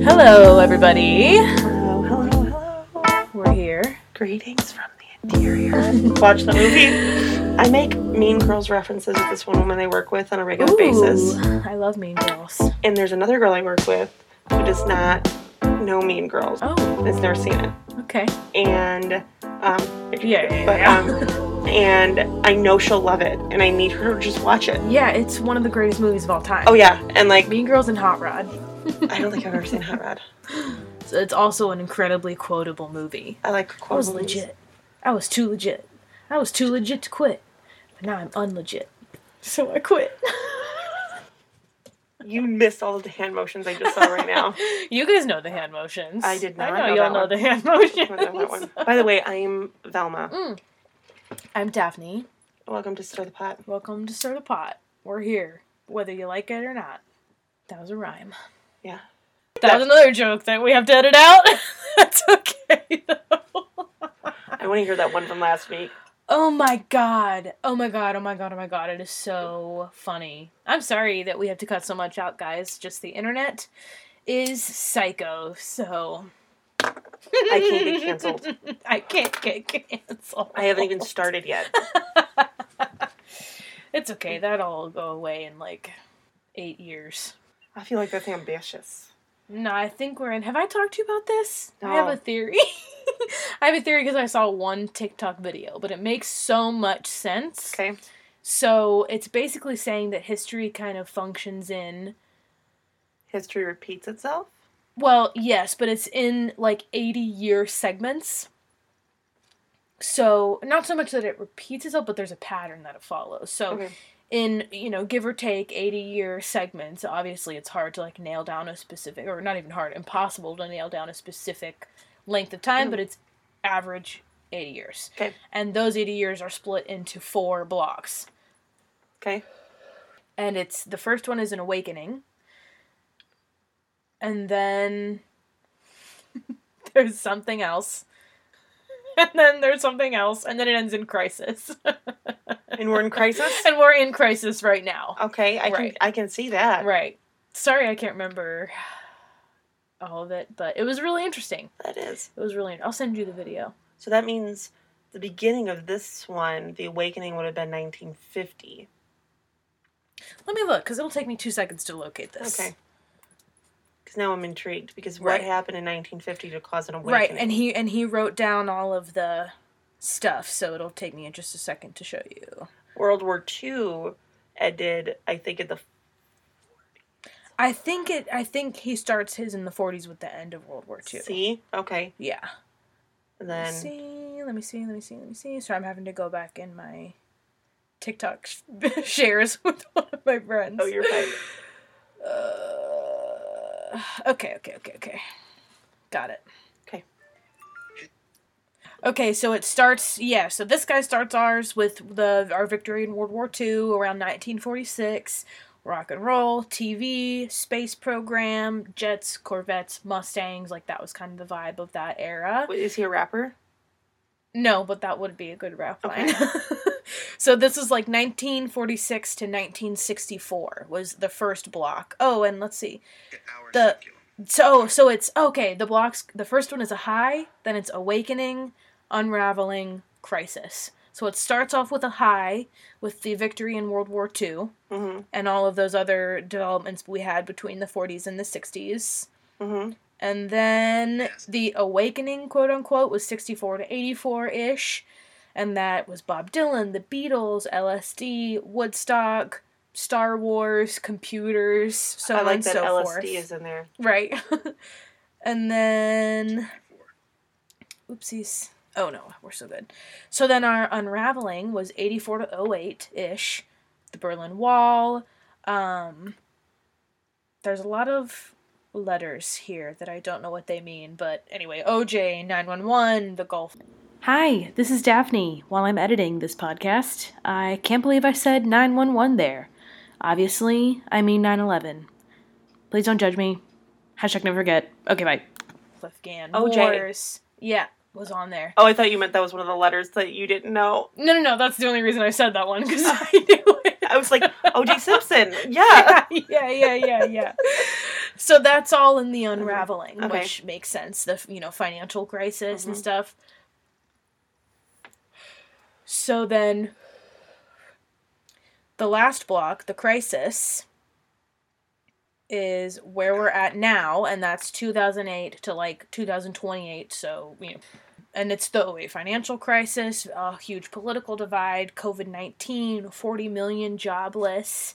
Hello, everybody. Hello, hello, hello. We're here. Greetings from the interior. Watch the movie. I make Mean Girls references with this one woman I work with on a regular basis. I love Mean Girls. And there's another girl I work with who does not know Mean Girls. Oh. Has never seen it. Okay. And, and I know she'll love it, and I need her to just watch it. Yeah, it's one of the greatest movies of all time. Oh, yeah. And, like, Mean Girls and Hot Rod. I don't think I've ever seen Hot Rod. So it's also an incredibly quotable movie. I like quotables. I was legit. I was too legit. I was too legit to quit. But now I'm unlegit. So I quit. You missed all of the hand motions I just saw right now. You guys know the hand motions. I did not. I know y'all know the hand motions. One. By the way, I'm Velma. Mm. I'm Daphne. Welcome to Stir the Pot. Welcome to Stir the Pot. We're here, whether you like it or not. That was a rhyme. Yeah. That was another joke that we have to edit out. That's okay, though. I want to hear that one from last week. Oh, my God. Oh, my God. Oh, my God. Oh, my God. It is so funny. I'm sorry that we have to cut so much out, guys. Just the internet is psycho, so... I can't get canceled. I can't get canceled. I haven't even started yet. It's okay. That'll all go away in, like, 8 years. I feel like that's ambitious. No, I think we're in... Have I talked to you about this? No. I have a theory. I have a theory because I saw one TikTok video, but it makes so much sense. Okay. So, it's basically saying that history kind of functions in... History repeats itself? Well, yes, but it's in, like, 80-year segments. So, not so much that it repeats itself, but there's a pattern that it follows. So... Okay. In, you know, give or take 80-year segments, obviously it's hard to, like, nail down a specific, or not even hard, impossible to nail down a specific length of time, but it's average 80 years. Okay. And those 80 years are split into 4 blocks. Okay. And it's, the first one is an awakening. And then there's something else. And then there's something else, and then it ends in crisis. And we're in crisis? And we're in crisis right now. Okay, I can see that. Right. Sorry I can't remember all of it, but it was really interesting. That is. It was really... I'll send you the video. So that means the beginning of this one, the awakening, would have been 1950. Let me look, because it'll take me 2 seconds to locate this. Okay. Because now I'm intrigued, because what happened in 1950 to cause an awakening? Right, and he wrote down all of the stuff, so it'll take me just a second to show you. World War II ended, I think, in the... I think he starts his in the 40s with the end of World War II. See? Okay. Yeah. And then... Let me see. So I'm having to go back in my TikTok shares with one of my friends. Oh, you're right. Okay. Got it. Okay. Okay, so it starts, yeah, so this guy starts ours with our victory in World War II around 1946, rock and roll, TV, space program, jets, Corvettes, Mustangs, like that was kind of the vibe of that era. Wait, is he a rapper? No, but that would be a good rap line. Okay. So this is like 1946 to 1964 was the first block. Oh, and let's see. So it's, okay, the blocks, the first one is a high, then it's awakening, unraveling, crisis. So it starts off with a high, with the victory in World War II, and all of those other developments we had between the 40s and the 60s. Mm-hmm. And then the awakening, quote-unquote, was 64 to 84-ish. And that was Bob Dylan, The Beatles, LSD, Woodstock, Star Wars, computers, so on and so forth. I like that LSD is in there. Right. And then... Oopsies. Oh, no. We're so good. So then our unraveling was 84 to 08-ish. The Berlin Wall. There's a lot of... letters here that I don't know what they mean, but anyway, OJ, 911, the Gulf. Hi, this is Daphne. While I'm editing this podcast, I can't believe I said 911 there. Obviously, I mean 9/11. Please don't judge me. #neverforget. Okay, bye. Cliff Gann. OJ. Wars. Yeah. was on there. Oh, I thought you meant that was one of the letters that you didn't know. No. That's the only reason I said that one, because I knew it. I was like, OJ Simpson. Yeah. Yeah. So that's all in the unraveling, okay. Which makes sense. The, financial crisis and stuff. So then, the last block, the crisis, is where we're at now, and that's 2008 to 2028, so, and it's the 08 financial crisis, a huge political divide, COVID-19, 40 million jobless,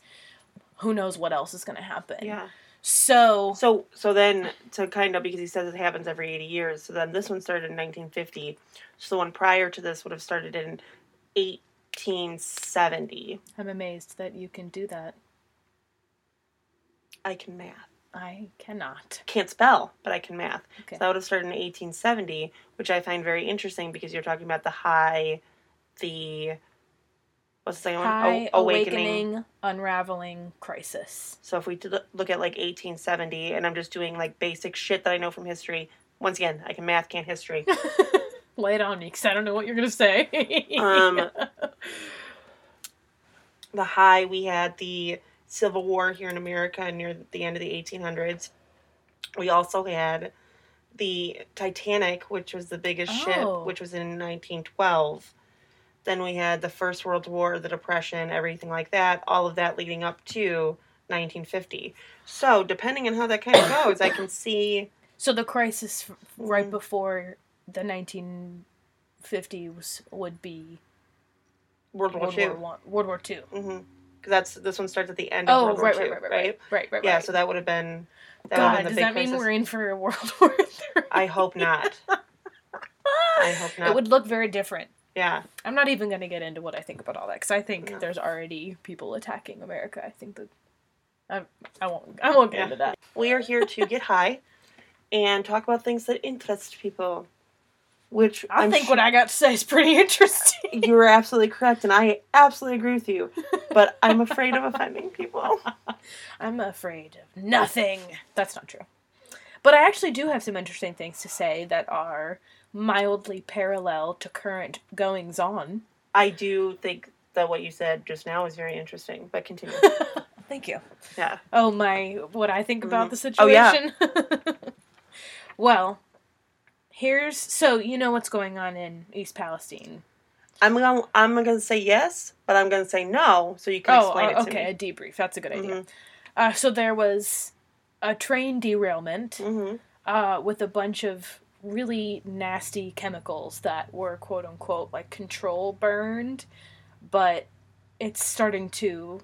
who knows what else is going to happen. Yeah. So then, to kind of, because he says it happens every 80 years, so then this one started in 1950, so the one prior to this would have started in 1870. I'm amazed that you can do that. I can math. I cannot. Can't spell, but I can math. Okay. So that would have started in 1870, which I find very interesting because you're talking about what's the second one? Awakening, unraveling, crisis. So if we look at 1870, and I'm just doing basic shit that I know from history. Once again, I can math, can't history. Lay it on me, because I don't know what you're going to say. The high, we had the Civil War here in America near the end of the 1800s. We also had the Titanic, which was the biggest ship, which was in 1912. Then we had the First World War, the Depression, everything like that, all of that leading up to 1950. So, depending on how that kind of goes, I can see... So, the crisis right before the 1950s would be... World War II. Mm-hmm. Because this one starts at the end of World War II, right? Yeah, so that would have been... God, does that mean we're in for a World War III? I hope not. It would look very different. Yeah. I'm not even going to get into what I think about all that, because I think there's already people attacking America. I think that... I won't get into that. We are here to get high and talk about things that interest people, which I think what I got to say is pretty interesting. You're absolutely correct, and I absolutely agree with you. But I'm afraid of offending people. I'm afraid of nothing. That's not true. But I actually do have some interesting things to say that are mildly parallel to current goings-on. I do think that what you said just now is very interesting, but continue. Thank you. Yeah. Oh, my, what I think about the situation? Oh, yeah. Well... So you know what's going on in East Palestine. I'm gonna say yes, but I'm gonna say no, so you can explain it to me. Okay, a debrief. That's a good idea. So there was a train derailment with a bunch of really nasty chemicals that were, quote unquote, control burned, but it's starting to,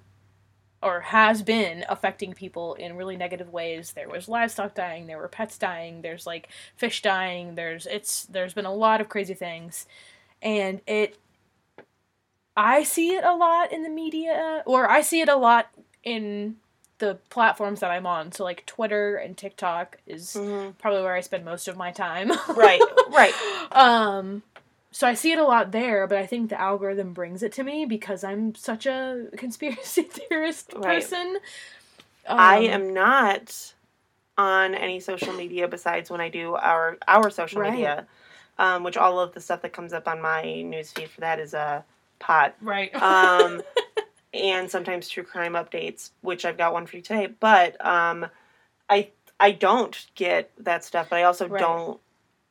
or has been, affecting people in really negative ways. There was livestock dying, there were pets dying, there's, fish dying, there's been a lot of crazy things, and I see it a lot in the media, or I see it a lot in the platforms that I'm on, so, Twitter and TikTok is probably where I spend most of my time. Right. So I see it a lot there, but I think the algorithm brings it to me because I'm such a conspiracy theorist person. I am not on any social media besides when I do our social media, which all of the stuff that comes up on my newsfeed for that is a pot. Right. And sometimes true crime updates, which I've got one for you today. But I don't get that stuff, but I also don't.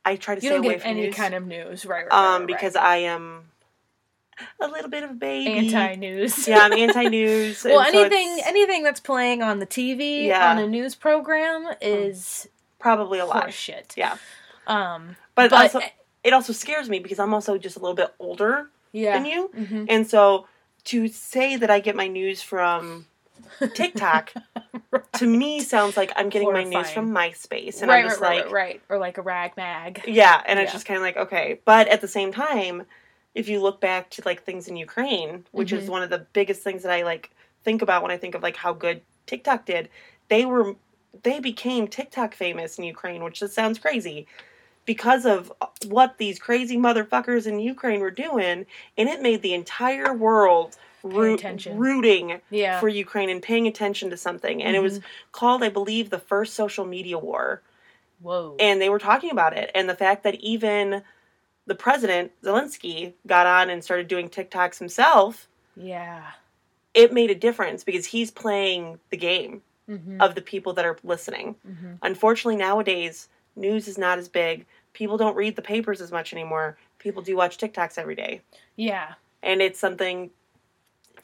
I try to stay away from any kind of news, because I am a little bit of a baby. Anti-news. Yeah, I'm anti-news. Well, anything that's playing on the TV on a news program is probably a lot of shit. Yeah. But also, it also scares me because I'm also just a little bit older than you, and so to say that I get my news from TikTok to me sounds like I'm getting my news from MySpace, and I'm just or a rag mag. Yeah, and it's just kind of okay. But at the same time, if you look back to things in Ukraine, which is one of the biggest things that I think about when I think of how good TikTok did, they became TikTok famous in Ukraine, which just sounds crazy because of what these crazy motherfuckers in Ukraine were doing, and it made the entire world. Rooting for Ukraine and paying attention to something. And it was called, I believe, the first social media war. Whoa. And they were talking about it. And the fact that even the president, Zelensky, got on and started doing TikToks himself, yeah, it made a difference because he's playing the game mm-hmm. of the people that are listening. Mm-hmm. Unfortunately, nowadays, news is not as big. People don't read the papers as much anymore. People do watch TikToks every day. Yeah. And it's something,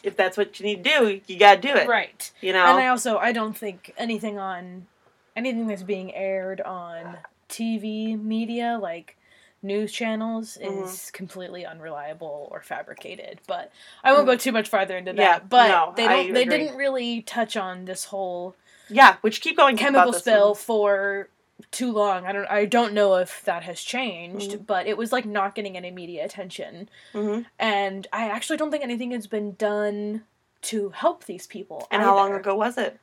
if that's what you need to do, you got to do it. Right. You know? And I also, I don't think anything that's being aired on TV media, like news channels, mm-hmm. is completely unreliable or fabricated. But I won't go too much farther into that. Yeah, but no, they didn't really touch on this whole chemical spill for too long. I don't know if that has changed, mm-hmm. but it was like not getting any media attention. Mm-hmm. And I actually don't think anything has been done to help these people. And how long ago was it?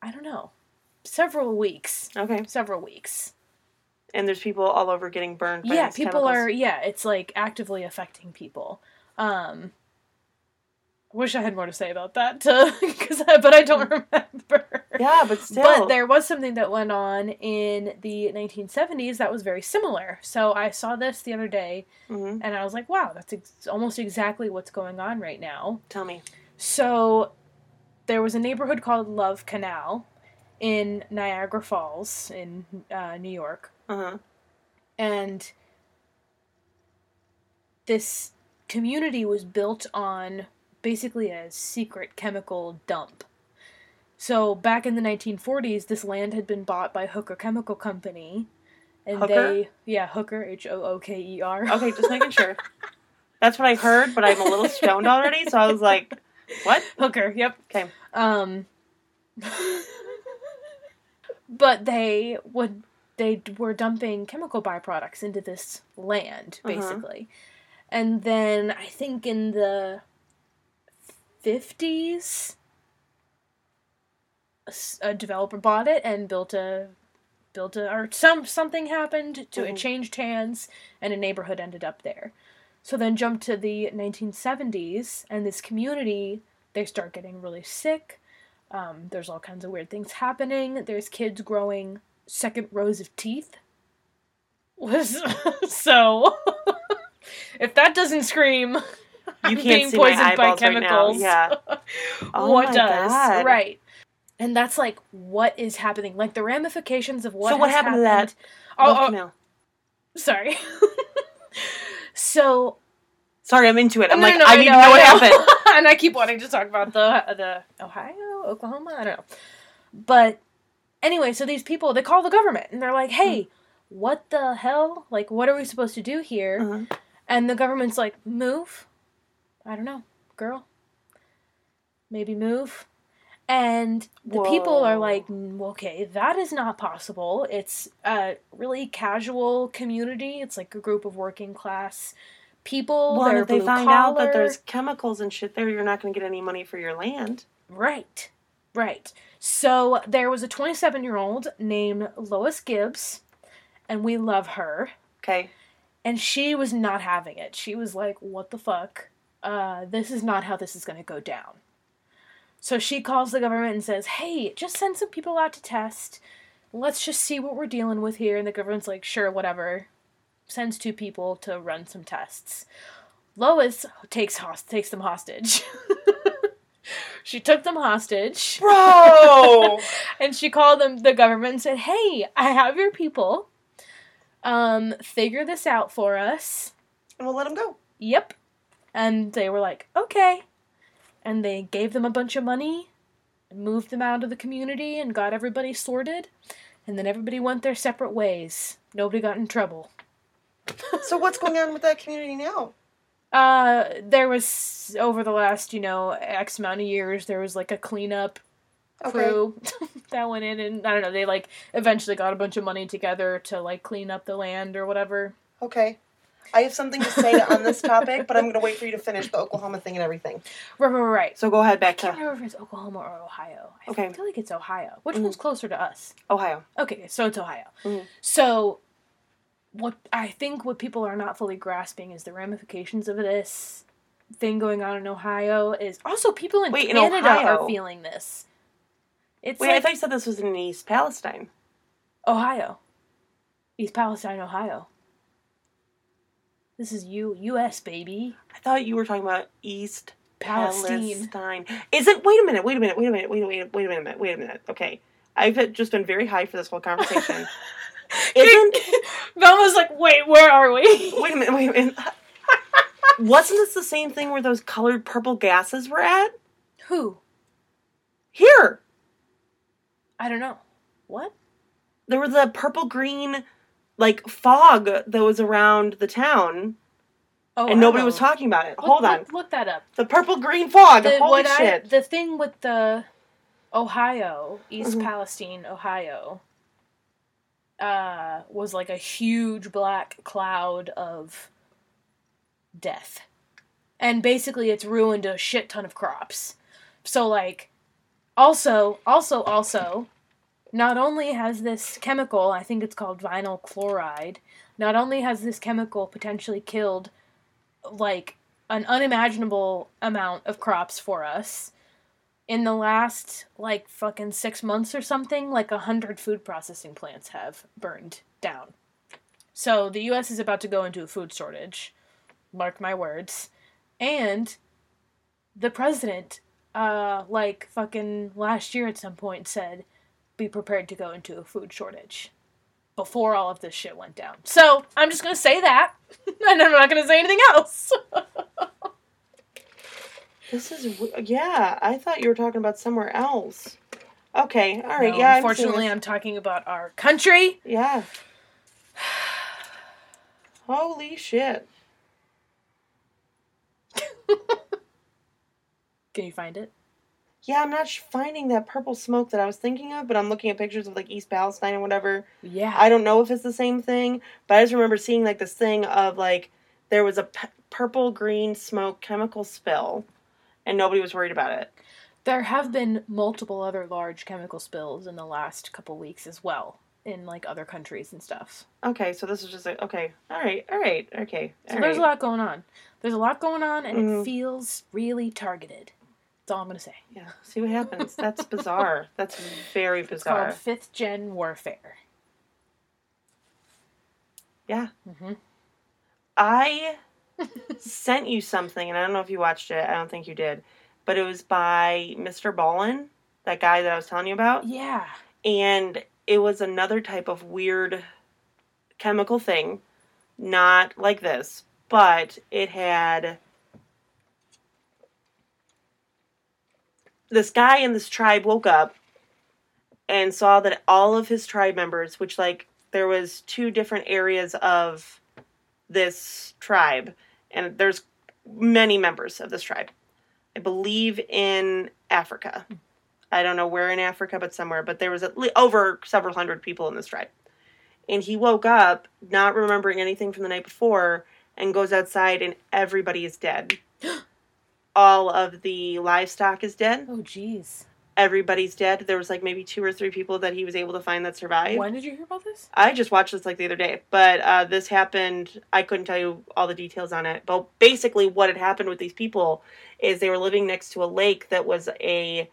I don't know. Several weeks. Okay. Several weeks. And there's people all over getting burned by these chemicals. It's like actively affecting people. I wish I had more to say about that, but I don't remember. Yeah, but still. But there was something that went on in the 1970s that was very similar. So I saw this the other day, mm-hmm. and I was like, wow, that's almost exactly what's going on right now. Tell me. So there was a neighborhood called Love Canal in Niagara Falls in New York. Uh-huh. And this community was built on basically a secret chemical dump. So back in the 1940s, this land had been bought by Hooker Chemical Company, and Hooker, Hooker. Okay, just making sure. That's what I heard, but I'm a little stoned already, so I was like, "What? Hooker? Yep." Okay. But they were dumping chemical byproducts into this land, basically, uh-huh. and then I think in the 50s, a developer bought it and something happened to mm-hmm. it changed hands, and a neighborhood ended up there. So then jump to the 1970s, and this community, they start getting really sick. There's all kinds of weird things happening. There's kids growing second rows of teeth. So, if that doesn't scream, you can't being see poisoned my eyeballs by chemicals. Right now. Yeah. Oh what my does? God. Right. And that's like what is happening. Like the ramifications of what happened to that? Sorry. Sorry, I'm into it. I'm I need to know what happened. And I keep wanting to talk about the Ohio, Oklahoma, I don't know. But anyway, so these people, they call the government and they're like, hey, what the hell? Like, what are we supposed to do here? Uh-huh. And the government's like, move. I don't know, girl. Maybe move. And the people are like, okay, that is not possible. It's a really casual community. It's like a group of working class people. Well, if they find out that there's chemicals and shit there, you're not going to get any money for your land. Right. Right. So there was a 27-year-old named Lois Gibbs, and we love her. Okay. And she was not having it. She was like, what the fuck? This is not how this is going to go down. So she calls the government and says, hey, just send some people out to test. Let's just see what we're dealing with here. And the government's like, sure, whatever. Sends 2 people to run some tests. Lois takes them hostage. She took them hostage. Bro! And she called them, the government, and said, hey, I have your people. Figure this out for us. And we'll let them go. Yep. And they were like, okay. And they gave them a bunch of money, and moved them out of the community, and got everybody sorted. And then everybody went their separate ways. Nobody got in trouble. So what's going on with that community now? There was, over the last, X amount of years, there was like a cleanup crew that went in. And I don't know, they like eventually got a bunch of money together to like clean up the land or whatever. Okay. I have something to say on this topic, but I'm going to wait for you to finish the Oklahoma thing and everything. Right. So go ahead back to... I can't remember if it's Oklahoma or Ohio. I feel like it's Ohio. Which one's closer to us? Ohio. Okay, so it's Ohio. Mm-hmm. So what people are not fully grasping is the ramifications of this thing going on in Ohio is... Also, people in Canada are feeling this. I thought you said this was in East Palestine. Ohio. East Palestine, Ohio. This is U.S., baby. I thought you were talking about East Palestine. Wait a minute. Okay. I've just been very high for this whole conversation. Velma's like, wait, where are we? Wait a minute. Wasn't this the same thing where those colored purple gases were at? Who? Here. I don't know. What? There was a purple-green, fog that was around the town. Oh, and nobody was talking about it. Hold on. Look that up. The purple-green fog. Holy shit. The thing with the Ohio, East Palestine, Ohio, was like a huge black cloud of death. And basically it's ruined a shit ton of crops. So, also, not only has this chemical, I think it's called vinyl chloride, not only has this chemical potentially killed, an unimaginable amount of crops for us, in the last, fucking 6 months or something, 100 food processing plants have burned down. So, the U.S. is about to go into a food shortage. Mark my words. And the president, fucking last year at some point said, be prepared to go into a food shortage before all of this shit went down. So, I'm just going to say that, and I'm not going to say anything else. I thought you were talking about somewhere else. Okay, all right, unfortunately, I'm talking about our country. Yeah. Holy shit. Can you find it? Yeah, I'm not finding that purple smoke that I was thinking of, but I'm looking at pictures of, East Palestine and whatever. Yeah. I don't know if it's the same thing, but I just remember seeing, this thing of, there was a purple-green smoke chemical spill, and nobody was worried about it. There have been multiple other large chemical spills in the last couple weeks as well, in, other countries and stuff. Okay, so this is just okay. So there's a lot going on. There's a lot going on, and it feels really targeted. That's all I'm going to say. Yeah, see what happens. That's bizarre. That's very bizarre. It's called fifth-gen warfare. Yeah. Mm-hmm. I sent you something, and I don't know if you watched it. I don't think you did. But it was by Mr. Ballin, that guy that I was telling you about. Yeah. And it was another type of weird chemical thing. Not like this. But it had this guy in this tribe woke up and saw that all of his tribe members, which, there was two different areas of this tribe, and there's many members of this tribe. I believe in Africa. I don't know where in Africa, but somewhere. But there was over several hundred people in this tribe. And he woke up, not remembering anything from the night before, and goes outside, and everybody is dead. All of the livestock is dead. Oh, jeez. Everybody's dead. There was, maybe 2 or 3 people that he was able to find that survived. When did you hear about this? I just watched this, the other day. But this happened. I couldn't tell you all the details on it. But basically what had happened with these people is they were living next to a lake that was a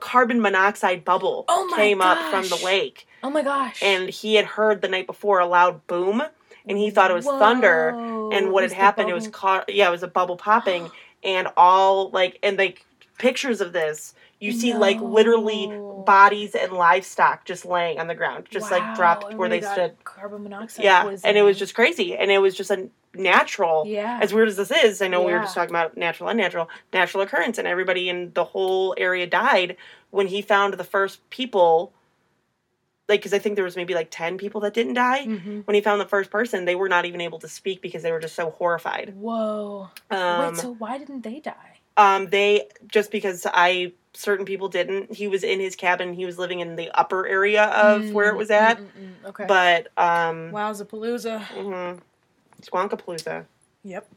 carbon monoxide bubble came up from the lake. Oh, my gosh. And he had heard the night before a loud boom. And he thought it was thunder, and what had happened, it was a bubble popping, and all, pictures of this, you see, literally bodies and livestock just laying on the ground, just, dropped where they stood. Carbon monoxide poisoning. And it was just crazy, and it was just a natural, as weird as this is, I know we were just talking about natural, unnatural, natural occurrence, and everybody in the whole area died when he found the first people. Because I think there was maybe 10 people that didn't die. Mm-hmm. When he found the first person, they were not even able to speak because they were just so horrified. Whoa. Wait, so why didn't they die? Just because certain people didn't. He was in his cabin. He was living in the upper area of where it was at. Okay. But, Wowzapalooza. Mm-hmm. Squonkapalooza. Yep.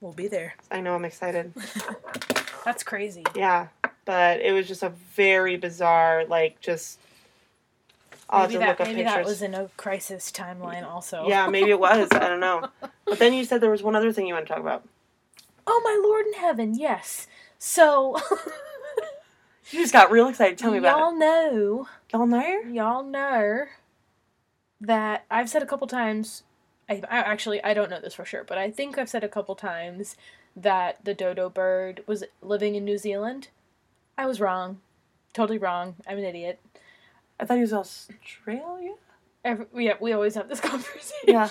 We'll be there. I know. I'm excited. That's crazy. Yeah. But it was just a very bizarre, Maybe that was in a crisis timeline also. Yeah, maybe it was. I don't know. But then you said there was one other thing you want to talk about. Oh, my Lord in heaven, yes. So. You just got real excited. Tell me about it. Y'all know. that I've said a couple times, I don't know this for sure, but I think I've said a couple times that the dodo bird was living in New Zealand. I was wrong. Totally wrong. I'm an idiot. I thought he was Australia? We always have this conversation. Yeah.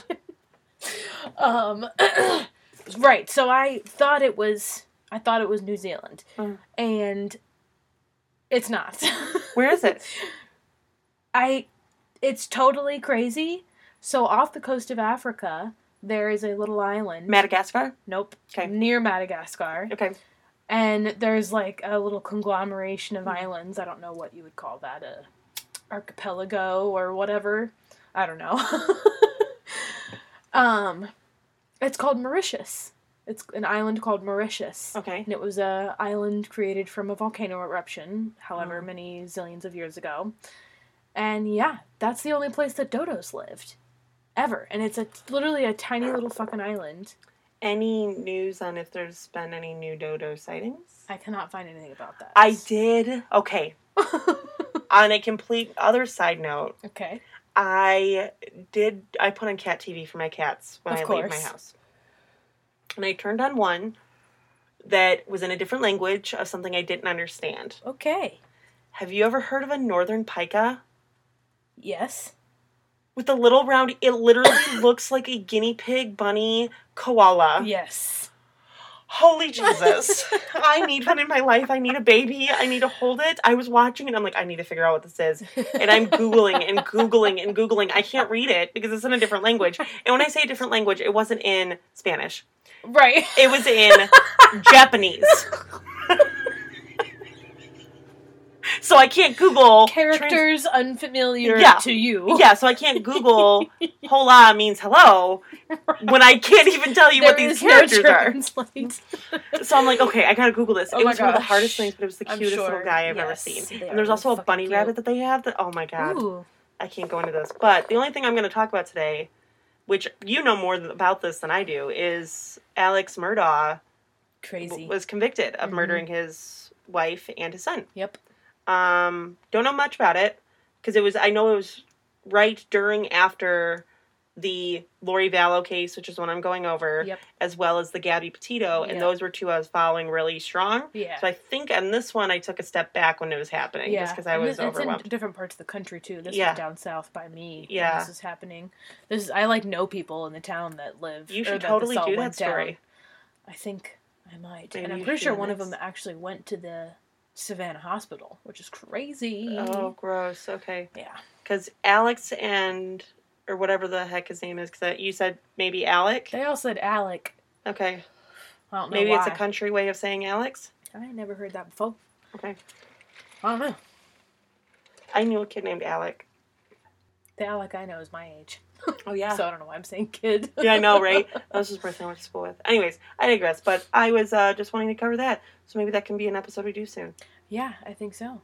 Right, so I thought it was New Zealand. And it's not. Where is it? It's totally crazy. So off the coast of Africa, there is a little island. Madagascar? Nope. Okay. Near Madagascar. Okay. And there's like a little conglomeration of islands. I don't know what you would call that, a archipelago or whatever. I don't know. It's called Mauritius. It's an island called Mauritius. Okay. And it was an island created from a volcano eruption, however many zillions of years ago. And yeah, that's the only place that dodos lived. Ever. And it's literally a tiny little fucking island. Any news on if there's been any new dodo sightings? I cannot find anything about that. I did. Okay. On a complete other side note. Okay. I put on cat TV for my cats when I leave my house. And I turned on one that was in a different language of something I didn't understand. Okay. Have you ever heard of a northern pika? Yes. With the little round, it literally looks like a guinea pig, bunny, koala. Yes. Holy Jesus. I need one in my life. I need a baby. I need to hold it. I was watching it. I'm like, I need to figure out what this is. And I'm Googling and Googling and Googling. I can't read it because it's in a different language. And when I say a different language, it wasn't in Spanish. Right. It was in Japanese. So I can't Google... Characters unfamiliar to you. Yeah, so I can't Google hola means hello when I can't even tell you what these characters are. So I'm like, okay, I gotta Google this. Oh, it was one of the hardest things, but it was the cutest little guy I've ever seen. And there's also a bunny rabbit that they have that, oh my God. Ooh. I can't go into this. But the only thing I'm going to talk about today, which you know more about this than I do, is Alex Murdaugh was convicted of murdering his wife and his son. Yep. Don't know much about it, because it was right during, after the Lori Vallow case, which is the one I'm going over, as well as the Gabby Petito, and those were two I was following really strong. Yeah. So I think on this one, I took a step back when it was happening, just because I was overwhelmed. It's in different parts of the country, too. This was down south by me when this was happening. I know people in the town that live... You should totally do that story. I think I might. Maybe, and I'm pretty sure one of them actually went to the... Savannah Hospital, which is crazy. Oh, gross. Okay. Yeah. Because Alex or whatever the heck his name is, because you said maybe Alec? They all said Alec. Okay. I don't know Maybe why. It's a country way of saying Alex? I never heard that before. Okay. I don't know. I knew a kid named Alec. The Alec I know is my age. Oh, yeah. So I don't know why I'm saying kid. Yeah, I know, right? That was his person I went to school with. Anyways, I digress, but I was just wanting to cover that. So maybe that can be an episode we do soon. Yeah, I think so.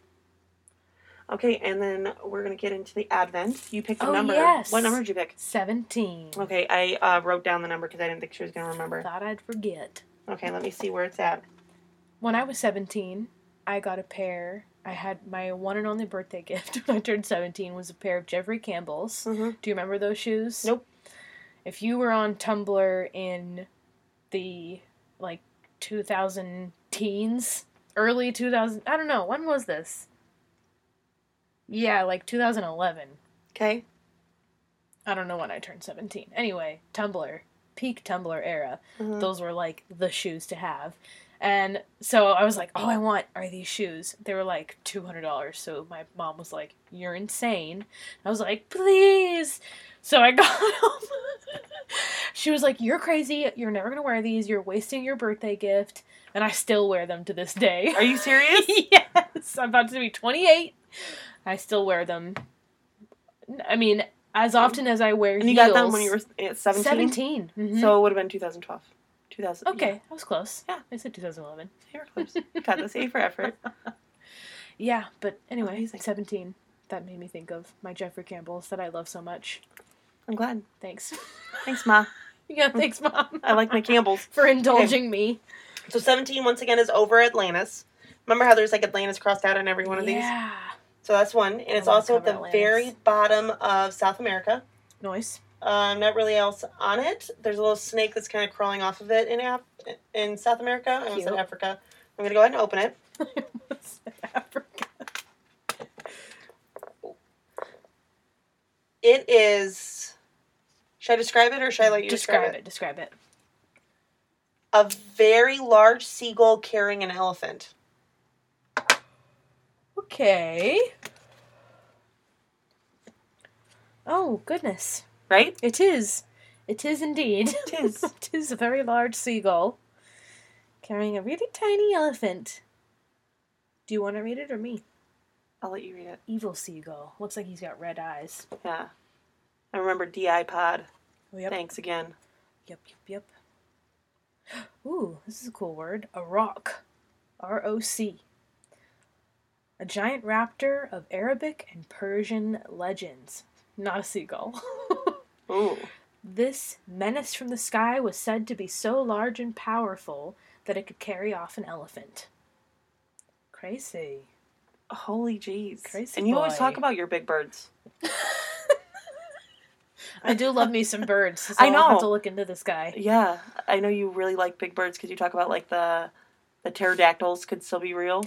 Okay, and then we're going to get into the Advent. You picked a number. Yes. What number did you pick? 17. Okay, I wrote down the number because I didn't think she was going to remember. I thought I'd forget. Okay, let me see where it's at. When I was 17, I got a pair... I had my one and only birthday gift when I turned 17 was a pair of Jeffrey Campbell's. Mm-hmm. Do you remember those shoes? Nope. If you were on Tumblr in the, 2000 teens, early 2000, I don't know, when was this? Yeah, 2011. Okay. I don't know when I turned 17. Anyway, Tumblr, peak Tumblr era. Mm-hmm. Those were, the shoes to have. And so I was like, all I want are these shoes. They were $200. So my mom was like, you're insane. I was like, please. So I got them. She was like, you're crazy. You're never going to wear these. You're wasting your birthday gift. And I still wear them to this day. Are you serious? Yes. I'm about to be 28. I still wear them. I mean, as often as I wear heels. And you got them when you were 17? 17. Mm-hmm. So it would have been 2012. 2000. Okay, yeah. I was close. Yeah, I said 2011. You were close. Got the save for effort. Yeah, but anyway, amazing. 17. That made me think of my Jeffrey Campbell's that I love so much. I'm glad. Thanks. Thanks, Ma. Yeah, thanks, Mom. I like my Campbell's. For indulging me. So 17, once again, is over Atlantis. Remember how there's Atlantis crossed out on every one of these? Yeah. So that's one. And it's also at the very bottom of South America. Noise. Not really else on it. There's a little snake that's kind of crawling off of it in South America. I almost said Africa. I'm going to go ahead and open it. I almost said Africa. It is... Should I describe it or should I let you describe it? Describe it. A very large seagull carrying an elephant. Okay. Oh, goodness. Right? It is. It is indeed. It is. It is a very large seagull carrying a really tiny elephant. Do you want to read it or me? I'll let you read it. Evil seagull. Looks like he's got red eyes. Yeah. I remember D.I. Pod. Oh, yep. Thanks again. Yep. Ooh, this is a cool word. A roc. R-O-C. A giant raptor of Arabic and Persian legends. Not a seagull. Ooh. This menace from the sky was said to be so large and powerful that it could carry off an elephant. Crazy. Holy jeez. Crazy And you boy. Always talk about your big birds. I do love me some birds, so I know. I'll have to look into this guy. Yeah, I know you really like big birds because you talk about, like, the pterodactyls could still be real.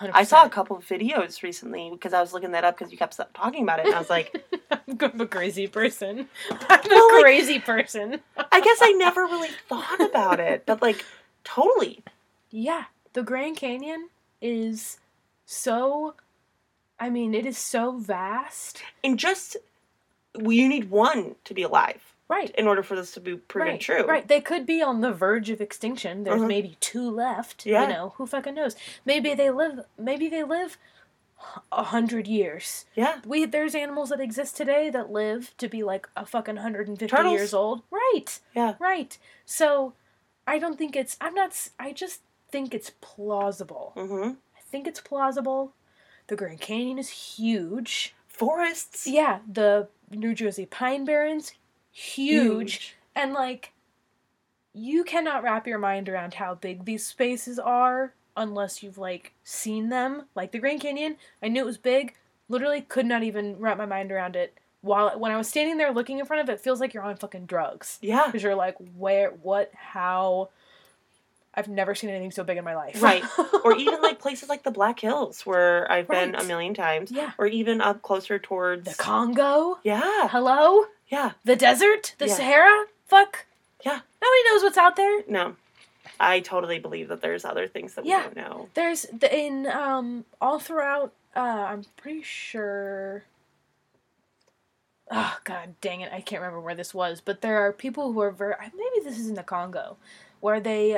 100%. I saw a couple of videos recently because I was looking that up because you kept talking about it, and I was like... I'm a crazy person. I'm a crazy person. I guess I never really thought about it, but, like, totally. Yeah, the Grand Canyon is so... I mean, it is so vast. And just... You need one to be alive. Right. In order for this to be proven true. Right. They could be on the verge of extinction. There's maybe two left. Yeah. You know, who fucking knows? Maybe they live 100 years. Yeah. There's animals that exist today that live to be like a fucking 150 Turtles. Years old. Right. Yeah. Right. So, I just think it's plausible. Mm-hmm. I think it's plausible. The Grand Canyon is huge. Forests. Yeah, the New Jersey Pine Barrens, huge. And, like, you cannot wrap your mind around how big these spaces are unless you've, like, seen them. Like, the Grand Canyon, I knew it was big, literally could not even wrap my mind around it. When I was standing there looking in front of it, it feels like you're on fucking drugs. Yeah. Because you're like, where, what, how... I've never seen anything so big in my life. Right. Or even, like, places like the Black Hills, where I've been a million times. Yeah. Or even up closer towards... The Congo. Yeah. Hello? Yeah. The desert? The Sahara? Fuck. Yeah. Nobody knows what's out there. No. I totally believe that there's other things that we don't know. There's, all throughout, I'm pretty sure... Oh, god dang it, I can't remember where this was, but there are people who are maybe this is in the Congo... where they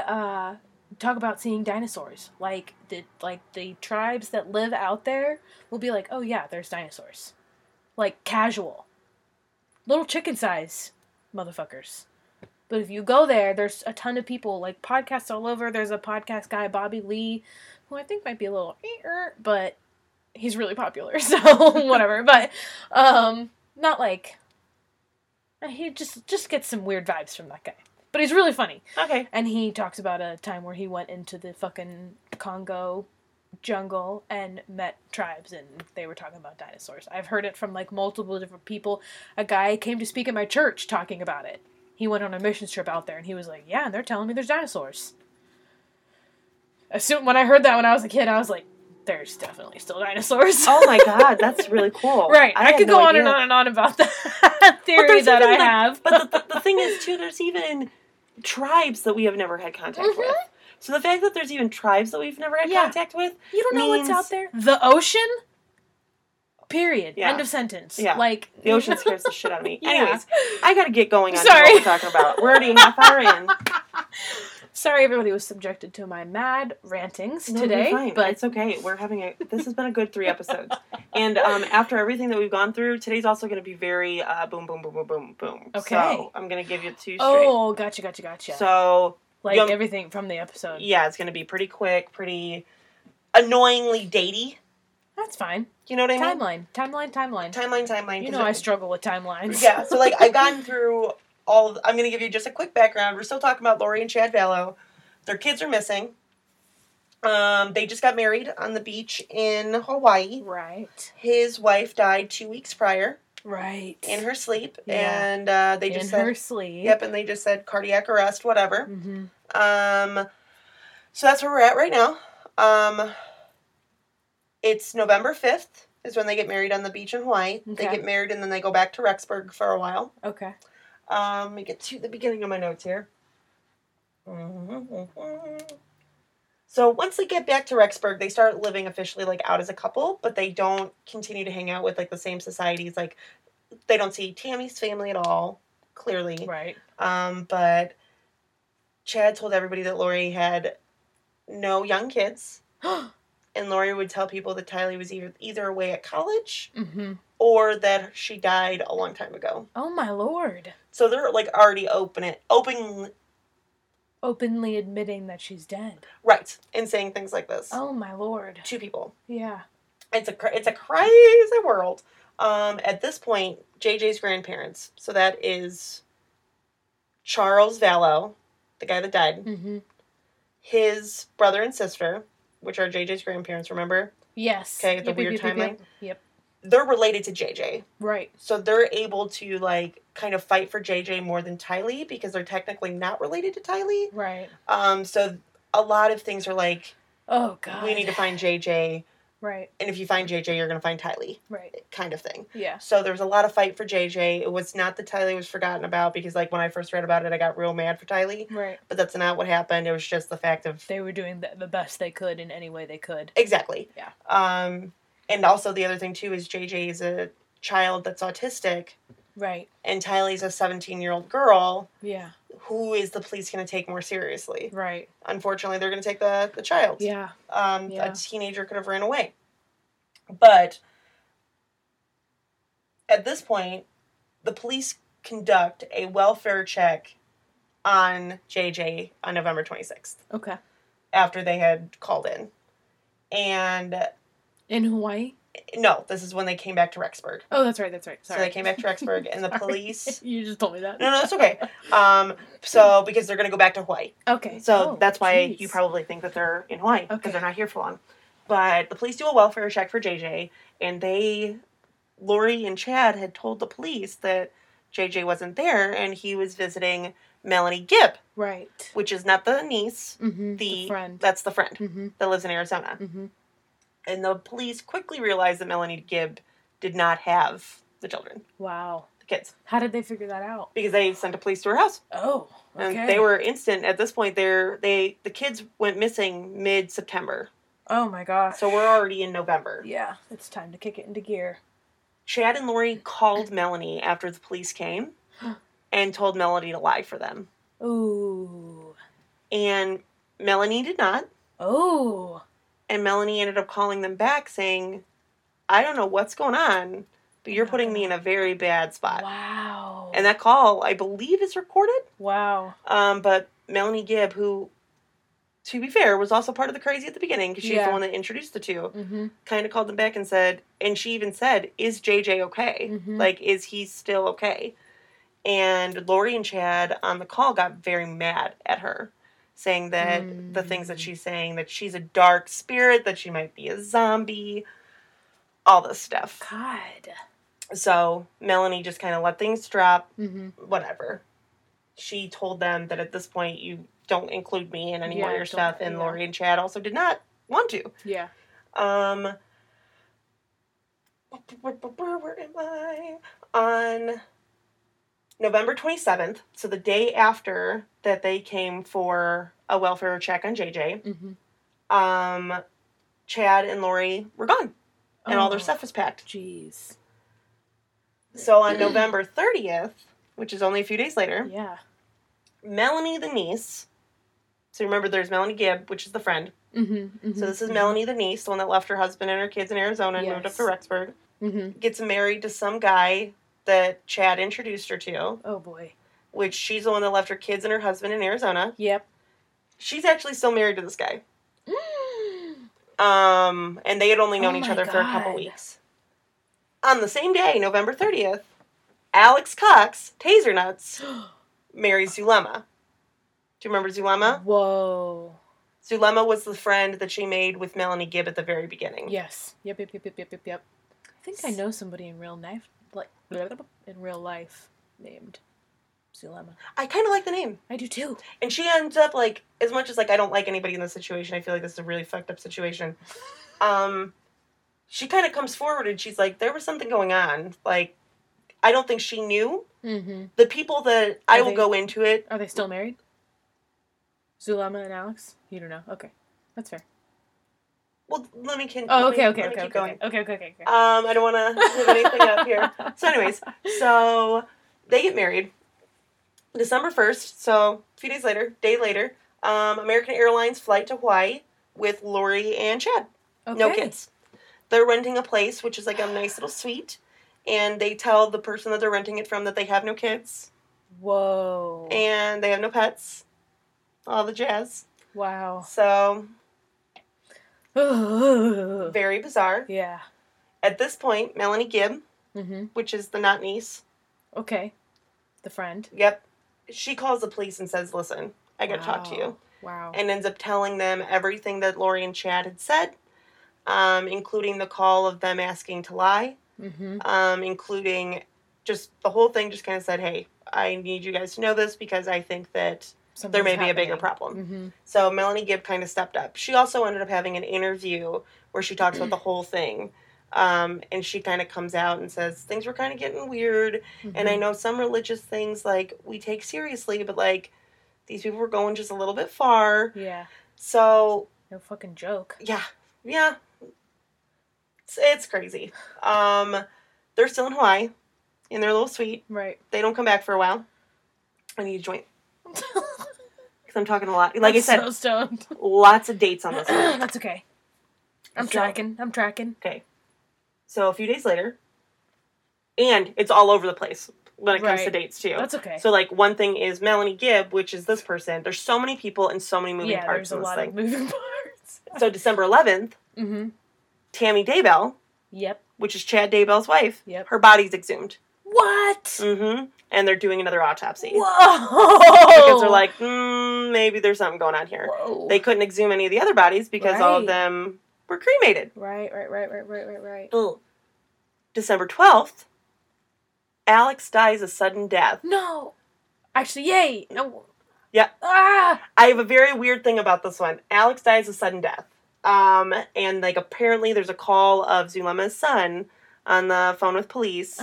talk about seeing dinosaurs. Like the tribes that live out there will be like, oh yeah, there's dinosaurs. Like, casual. Little chicken size motherfuckers. But if you go there, there's a ton of people. Like, podcasts all over. There's a podcast guy, Bobby Lee, who I think might be a little... But he's really popular, so whatever. But not like... He just gets some weird vibes from that guy. But he's really funny. Okay. And he talks about a time where he went into the fucking Congo jungle and met tribes, and they were talking about dinosaurs. I've heard it from, like, multiple different people. A guy came to speak at my church talking about it. He went on a missions trip out there, and he was like, yeah, and they're telling me there's dinosaurs. When I heard that when I was a kid, I was like, there's definitely still dinosaurs. Oh my god, that's really cool. Right, I could go on and on and on about that theory that I have. But the thing is, too, there's even... tribes that we have never had contact with. So the fact that there's even tribes that we've never had contact with, you don't know what's out there. The ocean? Period. Yeah. End of sentence. Yeah. Like, the ocean scares the shit out of me. Yeah. Anyways, I gotta get going on what we're talking about. We're already a half hour in. Sorry everybody was subjected to my mad rantings today. But it's okay. This has been a good 3 episodes. And after everything that we've gone through, today's also going to be very boom, boom, boom, boom, boom, boom. Okay. So I'm going to give you 2 straight. Oh, gotcha. So... like everything from the episode. Yeah, it's going to be pretty quick, pretty annoyingly datey. That's fine. You know what I mean? Timeline. You know I struggle with timelines. Yeah, so like I've gotten through... I'm going to give you just a quick background. We're still talking about Lori and Chad Vallow. Their kids are missing. They just got married on the beach in Hawaii. Right. His wife died 2 weeks prior. Right. In her sleep. Yeah. And they just said... In her sleep. Yep, and they just said cardiac arrest, whatever. Mm-hmm. So that's where we're at right now. It's November 5th is when they get married on the beach in Hawaii. Okay. They get married and then they go back to Rexburg for a while. Okay. Let me get to the beginning of my notes here. So once they get back to Rexburg, they start living officially, like, out as a couple, but they don't continue to hang out with, like, the same societies. Like, they don't see Tammy's family at all, clearly. Right. But Chad told everybody that Lori had no young kids. And Lori would tell people that Tylee was either away at college mm-hmm. or that she died a long time ago. Oh, my Lord. So they're, like, already openly admitting that she's dead. Right. And saying things like this. Oh, my Lord. To people. Yeah. It's a crazy world. At this point, JJ's grandparents, so that is Charles Vallow, the guy that died, mm-hmm. his brother and sister, which are JJ's grandparents, remember? Yes. Okay, the weird timeline. Yep. They're related to JJ. Right. So they're able to, like, kind of fight for JJ more than Tylee because they're technically not related to Tylee. Right. So a lot of things are like, oh, God. We need to find JJ. Right. And if you find JJ, you're going to find Tylee. Right. Kind of thing. Yeah. So there was a lot of fight for JJ. It was not that Tylee was forgotten about because, like, when I first read about it, I got real mad for Tylee. Right. But that's not what happened. It was just the fact of... They were doing the best they could in any way they could. Exactly. Yeah. And also the other thing, too, is JJ is a child that's autistic. Right. And Tylee's a 17-year-old girl. Yeah. Who is the police going to take more seriously? Right. Unfortunately, they're going to take the child. Yeah. A teenager could have ran away. But at this point, the police conduct a welfare check on JJ on November 26th. Okay. After they had called in. And... In Hawaii? No, this is when they came back to Rexburg. Oh, that's right. Sorry. So they came back to Rexburg, and the police... You just told me that. No, it's okay. So, because they're going to go back to Hawaii. Okay. So, that's why you probably think that they're in Hawaii, because they're not here for long. But the police do a welfare check for JJ, and Lori and Chad had told the police that JJ wasn't there, and he was visiting Melanie Gibb. Right. Which is not the niece. Mm-hmm. The friend. That's the friend mm-hmm. that lives in Arizona. Mm-hmm. And the police quickly realized that Melanie Gibb did not have the children. Wow. The kids. How did they figure that out? Because they sent the police to her house. Oh, okay. And they were instant. At this point, the kids went missing mid-September. Oh, my gosh. So we're already in November. Yeah, it's time to kick it into gear. Chad and Lori called Melanie after the police came and told Melanie to lie for them. Ooh. And Melanie did not. Oh. And Melanie ended up calling them back saying, I don't know what's going on, but you're putting me in a very bad spot. Wow. And that call, I believe, is recorded. Wow. But Melanie Gibb, who, to be fair, was also part of the crazy at the beginning, because she's the one that introduced the two, mm-hmm. kind of called them back and said, and she even said, is JJ okay? Mm-hmm. Like, is he still okay? And Lori and Chad on the call got very mad at her. Saying that the things that she's saying, that she's a dark spirit, that she might be a zombie, all this stuff. God. So Melanie just kind of let things drop, mm-hmm. whatever. She told them that at this point, you don't include me in any more of your stuff, and Lori and Chad also did not want to. Yeah. Where am I? On... November 27th, so the day after that they came for a welfare check on JJ, mm-hmm. Chad and Lori were gone, and all their stuff was packed. Jeez. So on November 30th, which is only a few days later, Melanie the niece, so remember there's Melanie Gibb, which is the friend, mm-hmm, mm-hmm, so this is mm-hmm. Melanie the niece, the one that left her husband and her kids in Arizona and moved up to Rexburg, mm-hmm. gets married to some guy that Chad introduced her to. Oh, boy. Which she's the one that left her kids and her husband in Arizona. Yep. She's actually still married to this guy. And they had only known each other for a couple weeks. On the same day, November 30th, Alex Cox, Taser Nuts, marries Zulema. Do you remember Zulema? Whoa. Zulema was the friend that she made with Melanie Gibb at the very beginning. Yes. Yep. I think I know somebody in real life. like in real life named Zulema. I kind of like the name. I do too. And she ends up like, as much as like I don't like anybody in this situation, I feel like this is a really fucked up situation. She kind of comes forward and she's like, there was something going on. Like, I don't think she knew. Mm-hmm. The people that go into it. Are they still married? Zulema and Alex? You don't know. Okay. That's fair. Well, let me keep going. Okay. I don't want to give anything up here. So anyways, so they get married December 1st, so a few days later, American Airlines flight to Hawaii with Lori and Chad. Okay. No kids. They're renting a place, which is like a nice little suite, and they tell the person that they're renting it from that they have no kids. Whoa. And they have no pets. All the jazz. Wow. So... very bizarre. Yeah. At this point, Melanie Gibb, mm-hmm. which is the not niece. Okay. The friend. Yep. She calls the police and says, listen, I gotta talk to you. Wow. And ends up telling them everything that Lori and Chad had said, including the call of them asking to lie, mm-hmm. Including just the whole thing just kind of said, hey, I need you guys to know this because I think that... Something's there may happening. Be a bigger problem. Mm-hmm. So Melanie Gibb kind of stepped up. She also ended up having an interview where she talks about the whole thing. And she kind of comes out and says, things were kind of getting weird. Mm-hmm. And I know some religious things, like, we take seriously, but, like, these people were going just a little bit far. Yeah. So. No fucking joke. Yeah. Yeah. It's crazy. They're still in Hawaii in their little suite. Right. They don't come back for a while. I need a joint. Because I'm talking a lot. Like I said, so stoned. Lots of dates on this one. That's okay. I'm tracking. Okay. So a few days later, and it's all over the place when it comes to dates, too. That's okay. So, like, one thing is Melanie Gibb, which is this person. There's so many people and so many moving parts. Yeah, there's a lot of moving parts. So December 11th, mm-hmm. Tammy Daybell, yep, which is Chad Daybell's wife, yep, her body's exhumed. What? Mm-hmm. And they're doing another autopsy. Whoa! Because they're like, maybe there's something going on here. Whoa. They couldn't exhume any of the other bodies because all of them were cremated. Right. Ugh. December 12th, Alex dies a sudden death. No! Actually, yay! No. Yeah. Ah! I have a very weird thing about this one. Alex dies a sudden death. And, like, apparently there's a call of Zulema's son on the phone with police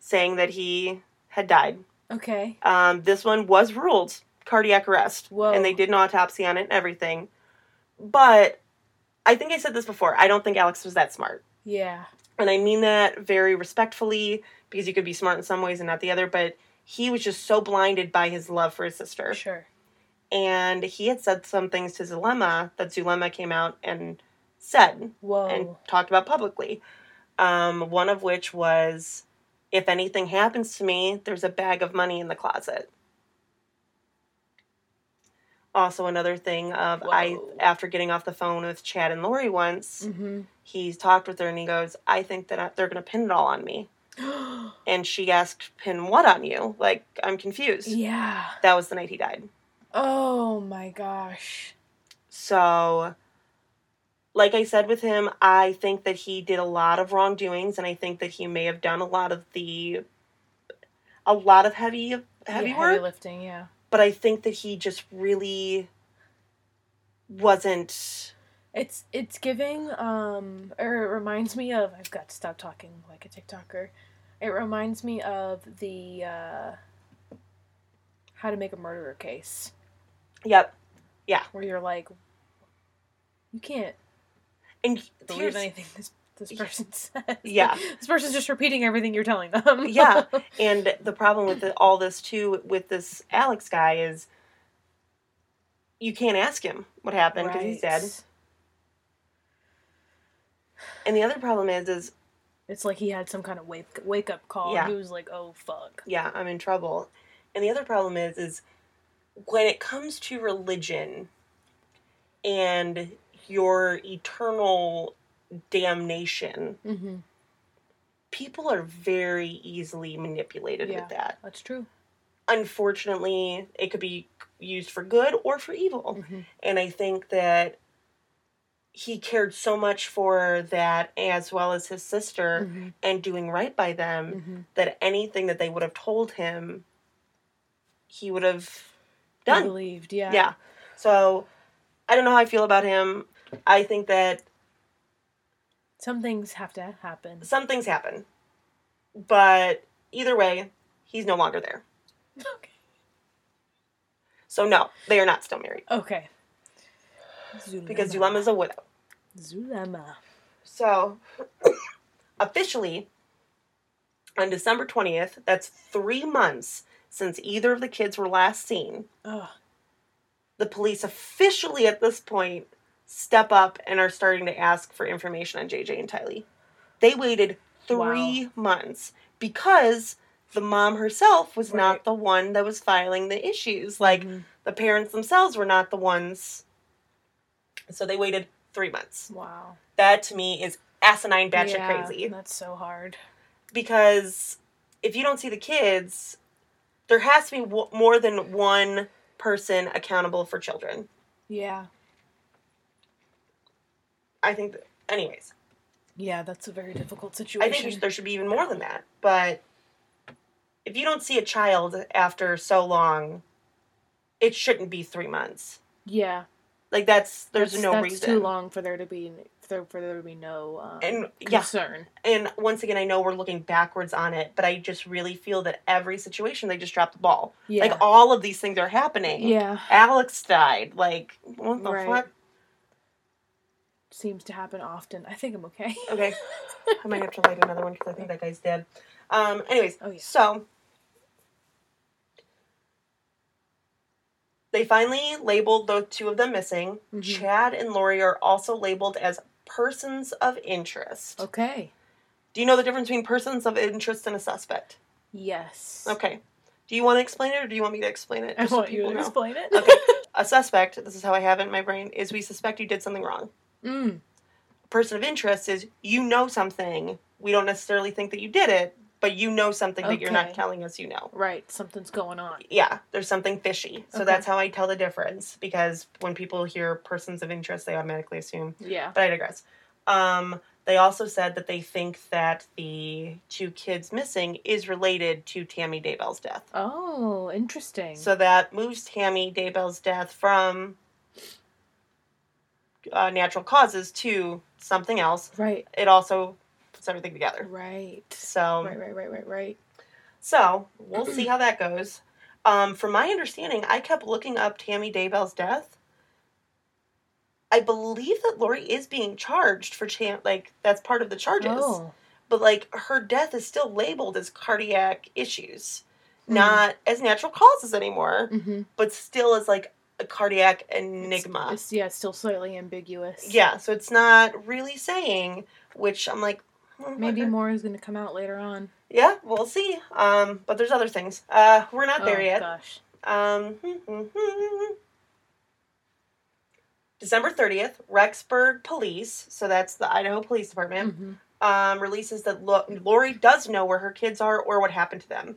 saying that he... had died. Okay. This one was ruled cardiac arrest. Whoa. And they did an autopsy on it and everything. But I think I said this before. I don't think Alex was that smart. Yeah. And I mean that very respectfully because you could be smart in some ways and not the other. But he was just so blinded by his love for his sister. Sure. And he had said some things to Zulema that Zulema came out and said. Whoa. And talked about publicly. One of which was... if anything happens to me, there's a bag of money in the closet. Also, another thing of after getting off the phone with Chad and Lori once, mm-hmm. he talked with her and he goes, I think that they're going to pin it all on me. And she asked, pin what on you? Like, I'm confused. Yeah. That was the night he died. Oh, my gosh. So... like I said with him, I think that he did a lot of wrongdoings, and I think that he may have done a lot of heavy work. Heavy lifting, yeah. But I think that he just really wasn't... It's giving, or it reminds me of... I've got to stop talking like a TikToker. It reminds me of the How to Make a Murderer case. Yep. Yeah. Where you're like, you can't... and believe anything this person says. Yeah. This person's just repeating everything you're telling them. Yeah. And the problem with all this, too, with this Alex guy is you can't ask him what happened because he's dead. And the other problem is... it's like he had some kind of wake-up call. Yeah. And he was like, oh, fuck. Yeah, I'm in trouble. And the other problem is when it comes to religion and... your eternal damnation. Mm-hmm. People are very easily manipulated with that. That's true. Unfortunately, it could be used for good or for evil. Mm-hmm. And I think that he cared so much for that, as well as his sister, mm-hmm. and doing right by them, mm-hmm. that anything that they would have told him, he would have done. I believed, yeah. Yeah. So, I don't know how I feel about him. I think that... some things have to happen. Some things happen. But either way, he's no longer there. Okay. So, no, they are not still married. Okay. Zulema. Because Zulema's a widow. Zulema. So, officially, on December 20th, that's 3 months since either of the kids were last seen. Ugh. The police officially at this point step up and are starting to ask for information on JJ and Tylee. They waited three months because the mom herself was not the one that was filing the issues. Like, mm-hmm. the parents themselves were not the ones. So they waited 3 months. Wow. That, to me, is asinine, batshit crazy. That's so hard. Because if you don't see the kids, there has to be more than one person accountable for children. Yeah. I think that, anyways. Yeah, that's a very difficult situation. I think there should be even more than that. But if you don't see a child after so long, it shouldn't be 3 months. Yeah. Like, there's no reason. That's too long for there to be no concern. Yeah. And once again, I know we're looking backwards on it, but I just really feel that every situation, they just drop the ball. Yeah. Like, all of these things are happening. Yeah. Alex died. Like, what the fuck? Seems to happen often. I think I'm okay. Okay. I might have to light another one because I think that guy's dead. Anyways, so... they finally labeled the two of them missing. Mm-hmm. Chad and Lori are also labeled as persons of interest. Okay. Do you know the difference between persons of interest and a suspect? Yes. Okay. Do you want to explain it or do you want me to explain it? I want you to explain it. Okay. A suspect, this is how I have it in my brain, is we suspect you did something wrong. Mm. A person of interest is you know something. We don't necessarily think that you did it, but you know something that you're not telling us you know. Right. Something's going on. Yeah. There's something fishy. So that's how I tell the difference. Because when people hear persons of interest, they automatically assume. Yeah. But I digress. They also said that they think that the two kids missing is related to Tammy Daybell's death. Oh, interesting. So that moves Tammy Daybell's death from natural causes to something else. Right. It also... everything together. Right. So. Right. So, we'll see how that goes. From my understanding, I kept looking up Tammy Daybell's death. I believe that Lori is being charged for, that's part of the charges. Oh. But, her death is still labeled as cardiac issues. Mm-hmm. Not as natural causes anymore. Mm-hmm. But still as, a cardiac enigma. It's still slightly ambiguous. Yeah, so it's not really saying, which I'm like, maybe more is going to come out later on. Yeah, we'll see. But there's other things. We're not there yet. Oh, gosh. December 30th, Rexburg Police, so that's the Idaho Police Department, mm-hmm. Releases that Lori does know where her kids are or what happened to them.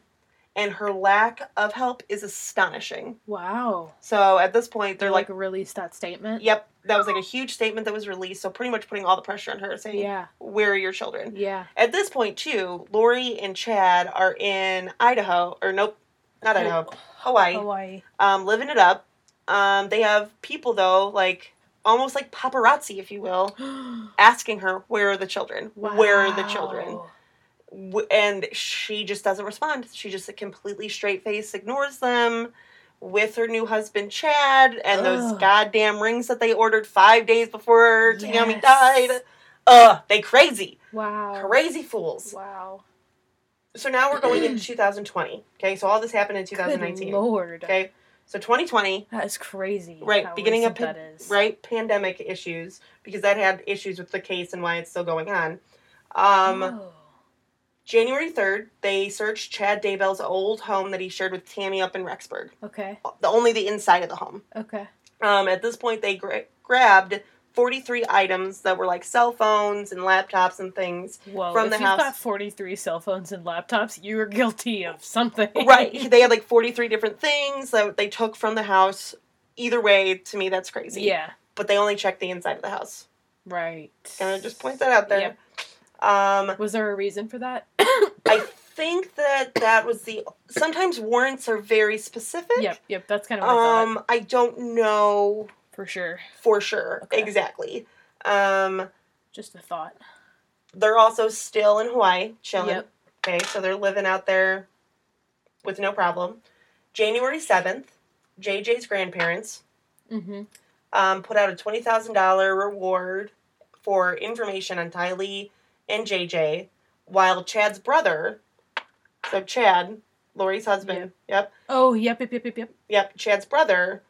And her lack of help is astonishing. Wow. So at this point, they're released that statement? Yep. That was a huge statement that was released. So pretty much putting all the pressure on her saying, where are your children? Yeah. At this point, too, Lori and Chad are in Idaho. Or nope, not Idaho. Hawaii. Living it up. They have people, though, almost like paparazzi, if you will, asking her, where are the children? Wow. Where are the children? And she just doesn't respond. She just completely straight-faced ignores them with her new husband, Chad, and those goddamn rings that they ordered 5 days before Tammy died. They crazy. Wow. Crazy fools. Wow. So now we're going into 2020. Okay, so all this happened in 2019. Good Lord. Okay, so 2020. That is crazy. Right, how beginning of pandemic issues, because that had issues with the case and why it's still going on. January 3rd, they searched Chad Daybell's old home that he shared with Tammy up in Rexburg. Okay. Only the inside of the home. Okay. At this point, they grabbed 43 items that were cell phones and laptops and things from the house. If you've got 43 cell phones and laptops, you're guilty of something. Right. They had 43 different things that they took from the house. Either way, to me, that's crazy. Yeah. But they only checked the inside of the house. Right. And I just point that out there. Yep. Was there a reason for that? I think that was the... Sometimes warrants are very specific. Yep. That's kind of what I thought. I don't know... For sure. Okay. Exactly. Just a thought. They're also still in Hawaii, chilling. Yep. Okay, so they're living out there with no problem. January 7th, JJ's grandparents put out a $20,000 reward for information on Tylee and JJ, while Chad's brother, so Chad, Lori's husband, Chad's brother,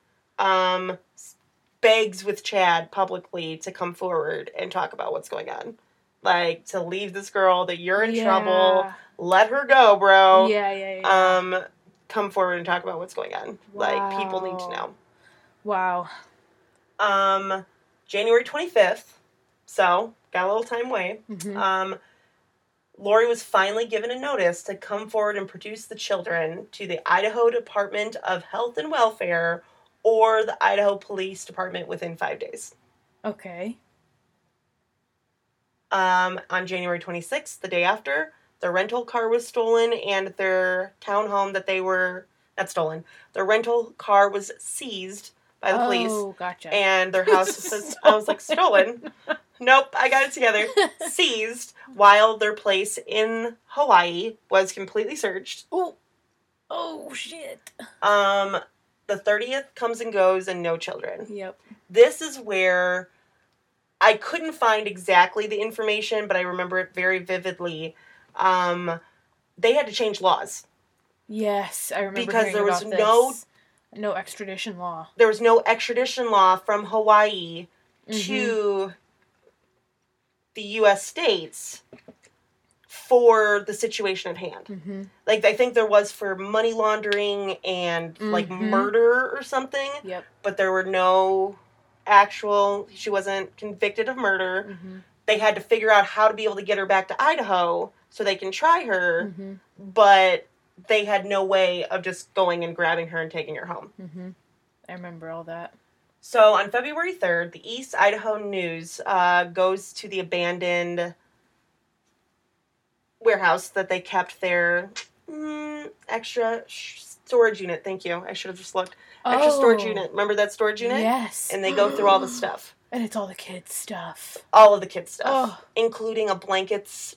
begs with Chad publicly to come forward and talk about what's going on. Like, to leave this girl, that you're in trouble, let her go, bro. Yeah. Come forward and talk about what's going on. Wow. Like, people need to know. Wow. January 25th, so, got a little time away, Lori was finally given a notice to come forward and produce the children to the Idaho Department of Health and Welfare or the Idaho Police Department within 5 days. Okay. On January 26th, the day after, their rental car was stolen and their townhome that they were... Not stolen. Their rental car was seized by the police. Oh, gotcha. And their house was... I was like, stolen? Nope, I got it together. Seized, while their place in Hawaii was completely searched. Ooh. Oh, shit. The 30th comes and goes and no children. Yep. This is where... I couldn't find exactly the information, but I remember it very vividly. They had to change laws. Yes, I remember because there was no extradition law. There was no extradition law from Hawaii to the U.S. states for the situation at hand. Mm-hmm. Like, I think there was for money laundering and like murder or something. Yep. But there were no. She wasn't convicted of murder. They had to figure out how to be able to get her back to Idaho so they can try her, but they had no way of just going and grabbing her and taking her home. I remember all that. So on February 3rd, the East Idaho News goes to the abandoned warehouse that they kept their extra storage unit. Thank you. I should have just looked. Extra storage unit. Remember that storage unit? Yes. And they go through all the stuff. And it's all the kids' stuff. All of the kids' stuff. Oh. Including two blankets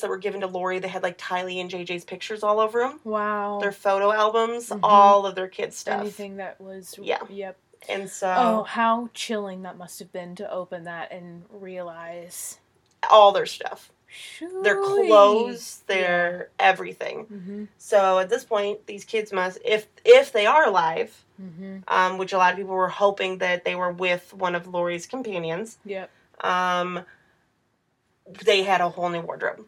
that were given to Lori that had, like, Tylee and JJ's pictures all over them. Wow. Their photo albums, all of their kids' stuff. Anything that was... Yeah. Yep. And so... Oh, how chilling that must have been to open that and realize... All their stuff. Surely. Their clothes, their everything. So at this point, these kids must, if they are alive, which a lot of people were hoping that they were with one of Lori's companions. Yep. They had a whole new wardrobe.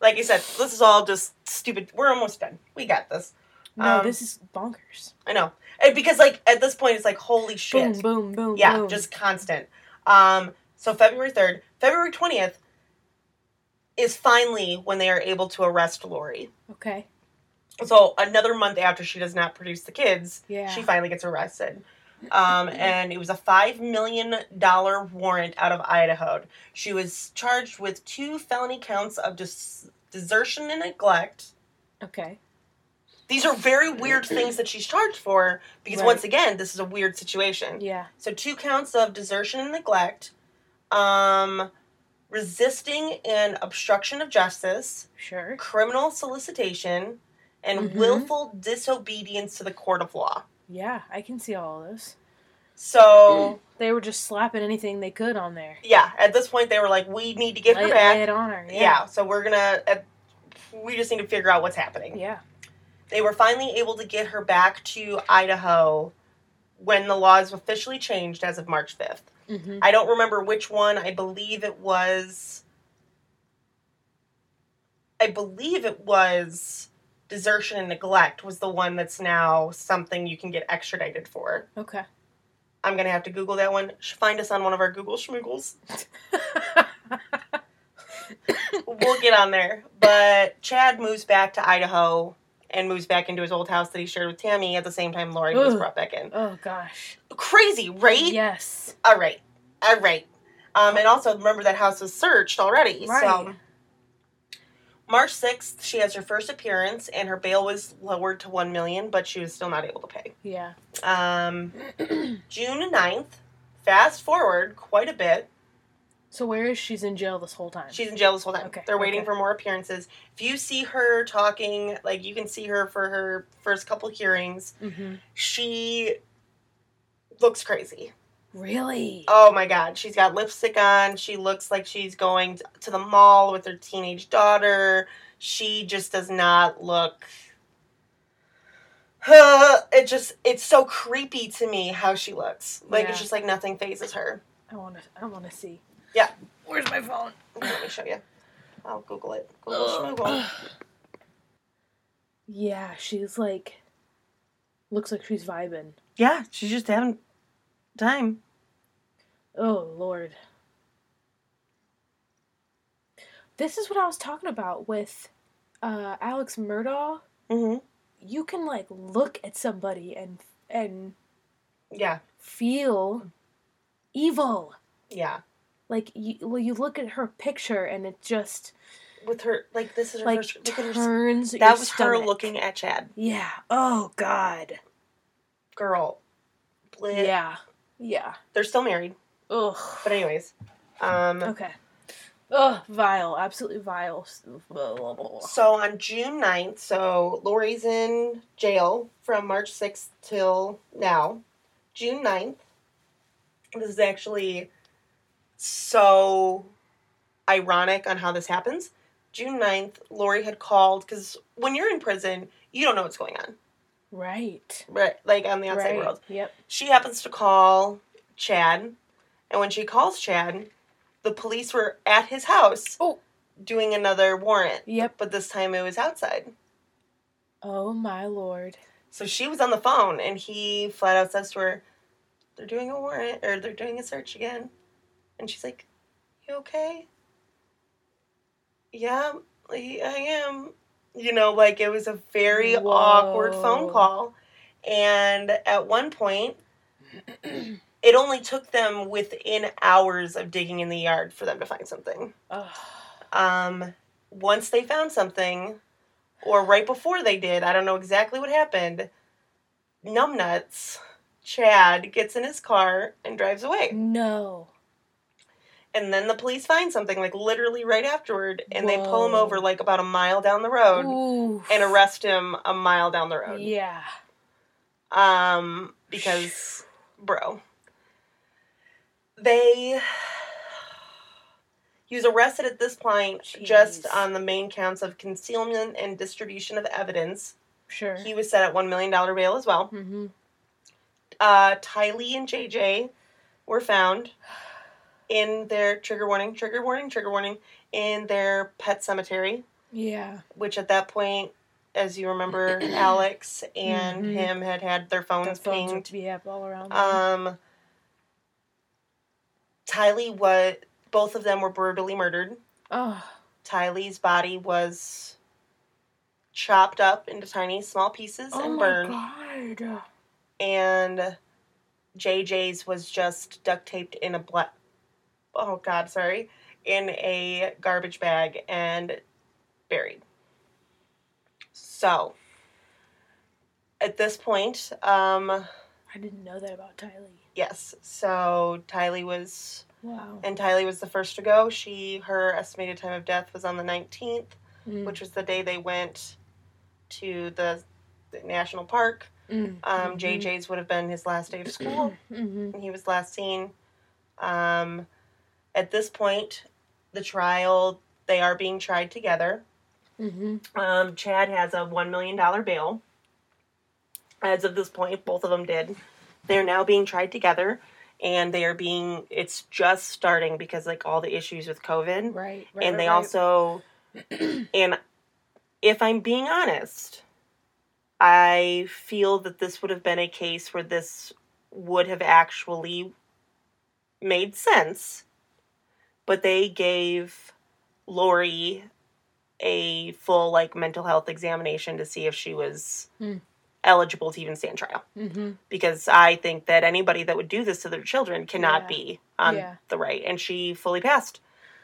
Like I said, this is all just stupid. We're almost done. We got this. No, this is bonkers. I know. And because, like, at this point, it's like, holy shit. Boom, boom, boom, boom. Just constant. So February 3rd. February 20th. Is finally when they are able to arrest Lori. Okay. So another month after she does not produce the kids, she finally gets arrested. And it was a $5 million warrant out of Idaho. She was charged with 2 felony counts of desertion and neglect. Okay. These are very weird things that she's charged for, because once again, this is a weird situation. Yeah. So 2 counts of desertion and neglect, resisting and obstruction of justice, criminal solicitation, and willful disobedience to the court of law. Yeah, I can see all of this. So... They were just slapping anything they could on there. Yeah, at this point they were like, we need to get her back. Lay it on her, yeah, so we're gonna... we just need to figure out what's happening. Yeah. They were finally able to get her back to Idaho when the laws officially changed as of March 5th. I don't remember which one. I believe it was desertion and neglect was the one that's now something you can get extradited for. Okay. I'm going to have to Google that one. Find us on one of our Google schmoogles. We'll get on there. But Chad moves back to Idaho and moves back into his old house that he shared with Tammy at the same time Lori was brought back in. Oh, gosh. Crazy, right? Yes. All right. And also, remember, that house was searched already. Right. So, March 6th, she has her first appearance, and her bail was lowered to $1 million, but she was still not able to pay. Yeah. June 9th, fast forward quite a bit. So where is she's in jail this whole time? She's in jail this whole time. Okay. They're waiting for more appearances. If you see her talking, like, you can see her for her first couple hearings. Mm-hmm. She looks crazy. Really? Oh, my God. She's got lipstick on. She looks like she's going to the mall with her teenage daughter. She just does not look... It just... It's so creepy to me how she looks. Like, yeah. It's just like nothing phases her. I want to see. Yeah. Where's my phone? Let me show you. I'll Google it. Google. Yeah, she's like... Looks like she's vibing. Yeah, she's just having... time. Oh, Lord. This is what I was talking about with Alex Murdaugh. Mm-hmm. You can, like, look at somebody and yeah, feel evil. Yeah. Like, you look at her picture and it just... With her, like, this is her like first... Like, turns your That was stomach. Her looking at Chad. Yeah. Oh, God. Girl. Lit. Yeah. Yeah. They're still married. Ugh. But anyways. Okay. Ugh, vile. Absolutely vile. So on June 9th, so Lori's in jail from March 6th till now. June 9th. This is actually so ironic on how this happens. June 9th, Lori had called, because when you're in prison, you don't know what's going on. Right. Like, on the outside world. Yep. She happens to call Chad, and when she calls Chad, the police were at his house doing another warrant. Yep. But this time it was outside. Oh, my Lord. So she was on the phone, and he flat out says to her, they're doing a warrant, or they're doing a search again. And she's like, you okay? Yeah, I am. You know, like, it was a very awkward phone call. And at one point, it only took them within hours of digging in the yard for them to find something. Oh. Once they found something, or right before they did, I don't know exactly what happened, numbnuts, Chad gets in his car and drives away. No. And then the police find something, like, literally right afterward, and they pull him over, like, about a mile down the road. Oof. And arrest him a mile down the road. Yeah. Because, bro. He was arrested at this point just on the main counts of concealment and distribution of evidence. Sure. He was set at $1 million bail as well. Mm-hmm. Tylee and JJ were found... in their trigger warning, in their pet cemetery. Yeah. Which at that point, as you remember, Alex and mm-hmm. him had their phones pinged. Yeah, all around. Tylee both of them were brutally murdered. Oh. Tylee's body was chopped up into tiny, small pieces and burned. Oh, God. And JJ's was just duct taped in in a garbage bag and buried. So, at this point, I didn't know that about Tylee. Yes, so Tylee was the first to go. Her estimated time of death was on the 19th, which was the day they went to the national park. Mm-hmm. JJ's would have been his last day of school, mm-hmm. and he was last seen. At this point, the trial, they are being tried together. Mm-hmm. Chad has a $1 million bail. As of this point, both of them did. They're now being tried together, and it's just starting because, like, all the issues with COVID. Right. And they also, and if I'm being honest, I feel that this would have been a case where this would have actually made sense. But they gave Lori a full, like, mental health examination to see if she was eligible to even stand trial. Mm-hmm. Because I think that anybody that would do this to their children cannot be on the right. And she fully passed.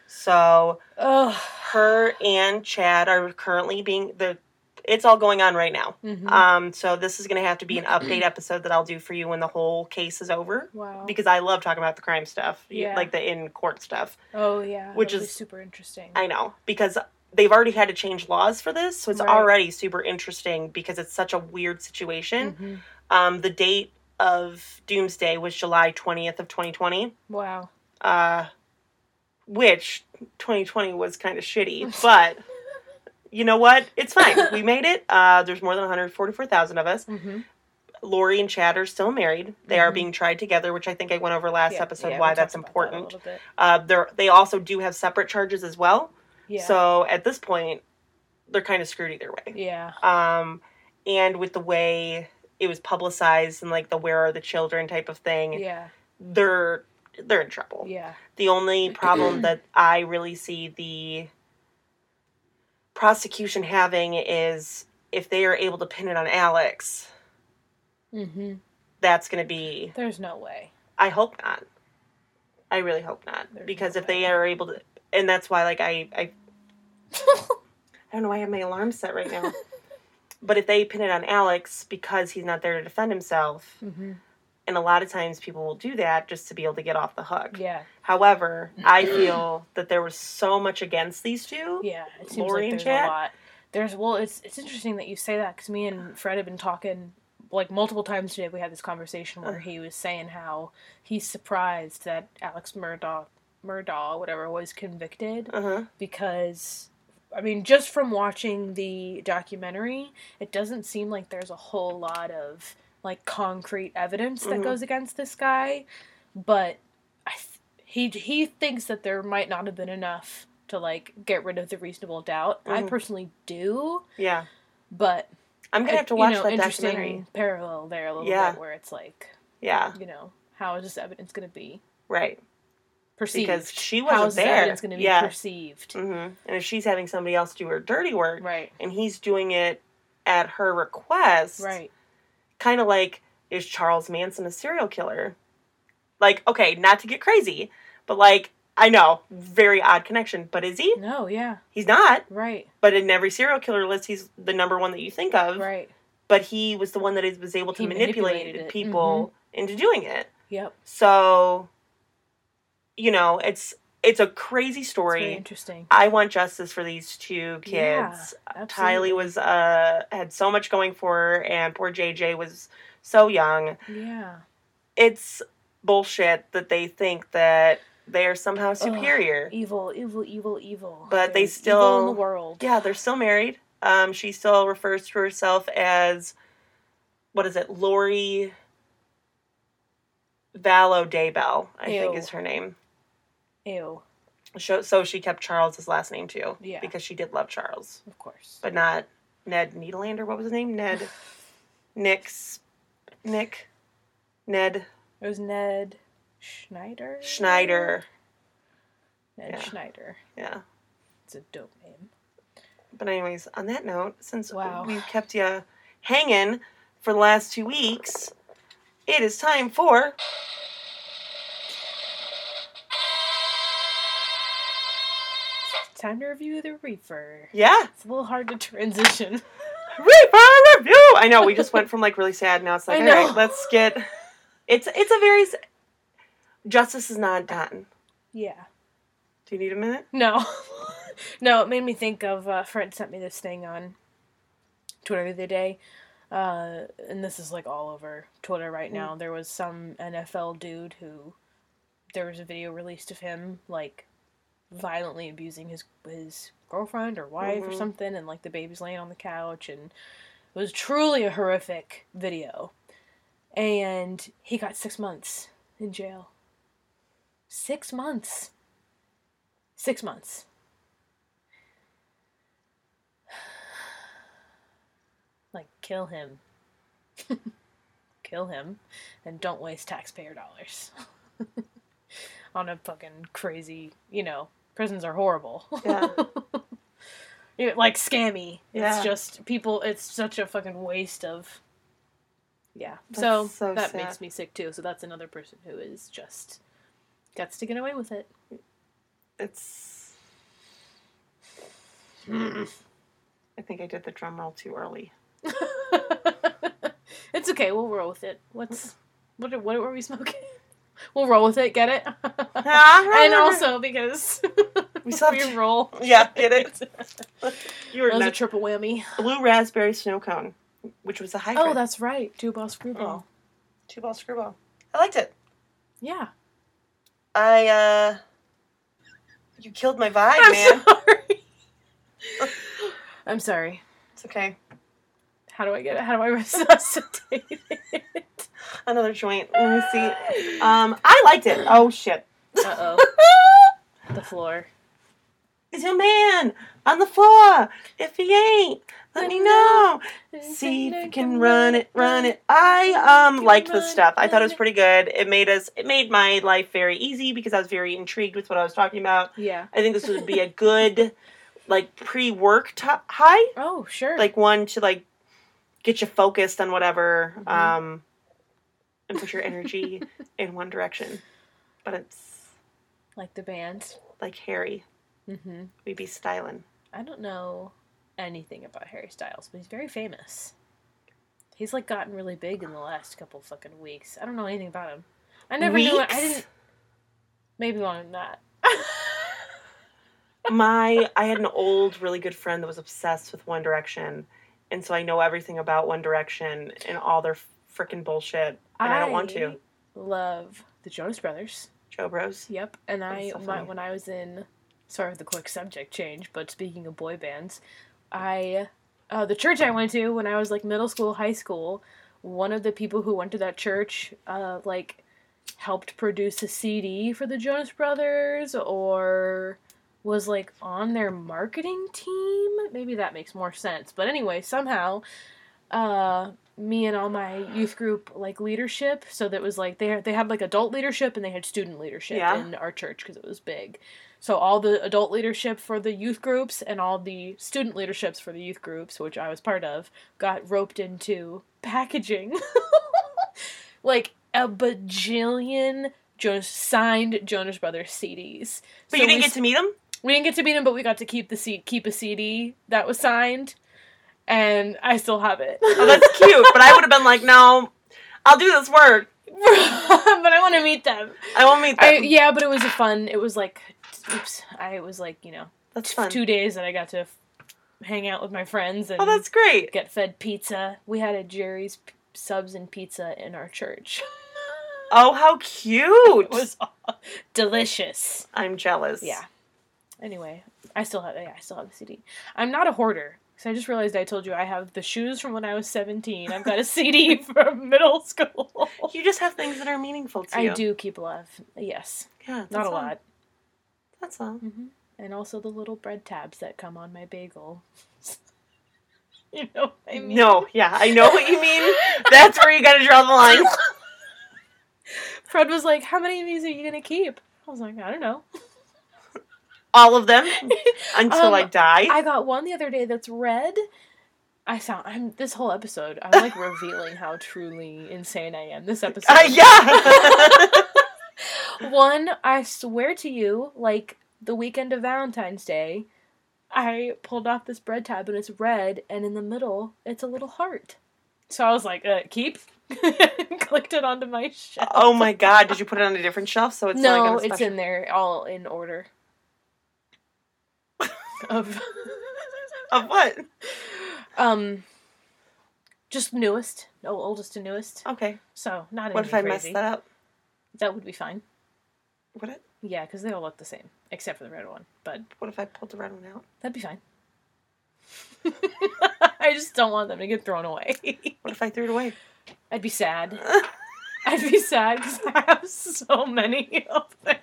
So her and Chad are currently being... It's all going on right now. Mm-hmm. So this is going to have to be an update episode that I'll do for you when the whole case is over. Wow. Because I love talking about the crime stuff. Yeah. Like the in-court stuff. Oh, yeah. Which is super interesting. I know. Because... they've already had to change laws for this, so it's already super interesting because it's such a weird situation. Mm-hmm. The date of Doomsday was July 20th of 2020. Wow. Which 2020 was kind of shitty, but you know what? It's fine. We made it. There's more than 144,000 of us. Mm-hmm. Lori and Chad are still married. They are being tried together, which I think I went over last episode why that's important. That they also do have separate charges as well. Yeah. So, at this point, they're kind of screwed either way. Yeah. And with the way it was publicized and, like, the where are the children type of thing, they're in trouble. Yeah. The only problem that I really see the prosecution having is if they are able to pin it on Alex, that's going to be... There's no way. I hope not. I really hope not. Because if they are able to... And that's why, like, I don't know why I have my alarm set right now. But if they pin it on Alex because he's not there to defend himself, and a lot of times people will do that just to be able to get off the hook. Yeah. However, I feel that there was so much against these two. Yeah, it seems Lori like there's a lot. It's interesting that you say that because me and Fred have been talking, like, multiple times today. We had this conversation where he was saying how he's surprised that Alex Murdaugh, whatever, was convicted because, I mean, just from watching the documentary, it doesn't seem like there's a whole lot of, like, concrete evidence that goes against this guy, but he thinks that there might not have been enough to, like, get rid of the reasonable doubt. I personally do. Yeah. But... I'm going to have to watch that documentary. Interesting parallel there a little bit where it's like, you know, how is this evidence going to be? Right. Perceived. Because she wasn't there. It's going to be perceived. Mm-hmm. And if she's having somebody else do her dirty work, and he's doing it at her request, kind of like, is Charles Manson a serial killer? Like, okay, not to get crazy, but like, I know, very odd connection, but is he? No, he's not. Right. But in every serial killer list, he's the number one that you think of. Right. But he was the one that was able to manipulate people into doing it. Yep. So... you know, it's a crazy story. It's very interesting. I want justice for these two kids. Yeah, Tylee was had so much going for her, and poor JJ was so young. Yeah, it's bullshit that they think that they are somehow superior. Evil, evil, evil, evil. But they still evil in the world. Yeah, they're still married. She still refers to herself as Lori Vallow Daybell, I think is her name. Ew. So she kept Charles' last name, too. Yeah. Because she did love Charles. Of course. But not Ned Niederlander. What was his name? Ned. Ned. It was Ned Schneider? Schneider. Ned Schneider. Yeah. It's a dope name. But anyways, on that note, since we kept you hanging for the last 2 weeks... it is time for... it's time to review the Reefer. Yeah. It's a little hard to transition. Reefer review! I know, we just went from, like, really sad, now it's like, all right, let's get... It's a very... justice is not done. Yeah. Do you need a minute? No. No, it made me think of... Fred sent me this thing on Twitter the other day. And this is, like, all over Twitter right now. There was some NFL dude who, there was a video released of him, like, violently abusing his girlfriend or wife or something, and, like, the baby's laying on the couch, and it was truly a horrific video. And he got 6 months in jail. 6 months. 6 months. Like, kill him. Kill him. And don't waste taxpayer dollars. On a fucking crazy, you know, prisons are horrible. Yeah. Like, scammy. Yeah. It's just, people, it's such a fucking waste of Yeah. So that sad. Makes me sick too. So that's another person who is just gets to get away with it. It's. I think I did the drum roll too early. It's okay. We'll roll with it. What were we smoking? We'll roll with it. Get it? And also because we still have roll. Yeah, get it. You were that was a triple whammy. Blue raspberry snow cone, which was a hybrid. Oh, that's right. Two-ball screwball. I liked it. Yeah. You killed my vibe, man. Sorry. I'm sorry. It's okay. How do I get it? How do I resuscitate it? Another joint. Let me see. I liked it. Oh, shit. Uh-oh. The floor. Is your man on the floor? If he ain't, let me know. See if you can run it. I liked this stuff. I thought it was pretty good. It made my life very easy because I was very intrigued with what I was talking about. Yeah. I think this would be a good, like, pre-work high. Oh, sure. Like, one to, like, get you focused on whatever, mm-hmm. And put your energy in one direction. But it's... Like the band? Like Harry. Mm-hmm. We'd be stylin'. I don't know anything about Harry Styles, but he's very famous. He's, like, gotten really big in the last couple fucking weeks. I don't know anything about him. I never knew... I didn't... Maybe longer than that. I had an old, really good friend that was obsessed with One Direction... And so I know everything about One Direction and all their frickin' bullshit, and I don't want to. Love the Jonas Brothers. Joe Bros. Yep. And when I was in, sorry for the quick subject change, but speaking of boy bands, the church I went to when I was like middle school, high school, one of the people who went to that church, helped produce a CD for the Jonas Brothers or... was, like, on their marketing team? Maybe that makes more sense. But anyway, somehow, me and all my youth group, like, leadership, so that was, like, they had, like, adult leadership and they had student leadership in our church because it was big. So all the adult leadership for the youth groups and all the student leaderships for the youth groups, which I was part of, got roped into packaging. Like, a bajillion signed Jonas Brothers CDs. But so you didn't get to meet them? We didn't get to meet him, but we got to keep a CD that was signed, and I still have it. Oh, that's cute. But I would have been like, no, I'll do this work. But I want to meet them. I won't meet them. But it was that's fun. 2 days that I got to hang out with my friends and... Oh, that's great. Get fed pizza. We had a Jerry's subs and pizza in our church. Oh, how cute. It was delicious. I'm jealous. Yeah. Anyway, I still have the CD. I'm not a hoarder, because I just realized I told you I have the shoes from when I was 17. I've got a CD from middle school. You just have things that are meaningful to you. I do keep a lot. Yes. Yeah. Not a lot. That's all. Mm-hmm. And also the little bread tabs that come on my bagel. You know what I mean? No. Yeah, I know what you mean. That's where you got to draw the line. Fred was like, how many of these are you going to keep? I was like, I don't know. All of them until I die. I got one the other day that's red. This whole episode, I'm like revealing how truly insane I am. This episode. Yeah. One, I swear to you, like the weekend of Valentine's Day, I pulled off this bread tab and it's red, and in the middle, it's a little heart. So I was like, keep. Clicked it onto my shelf. Oh my god, did you put it on a different shelf? So it's no, it's in there, all in order. Of what? Just newest. No, oldest to newest. Okay. So, not anything crazy. What if I messed that up? That would be fine. Would it? Yeah, because they all look the same, except for the red one. But what if I pulled the red one out? That'd be fine. I just don't want them to get thrown away. What if I threw it away? I'd be sad. I'd be sad because I have so many of them.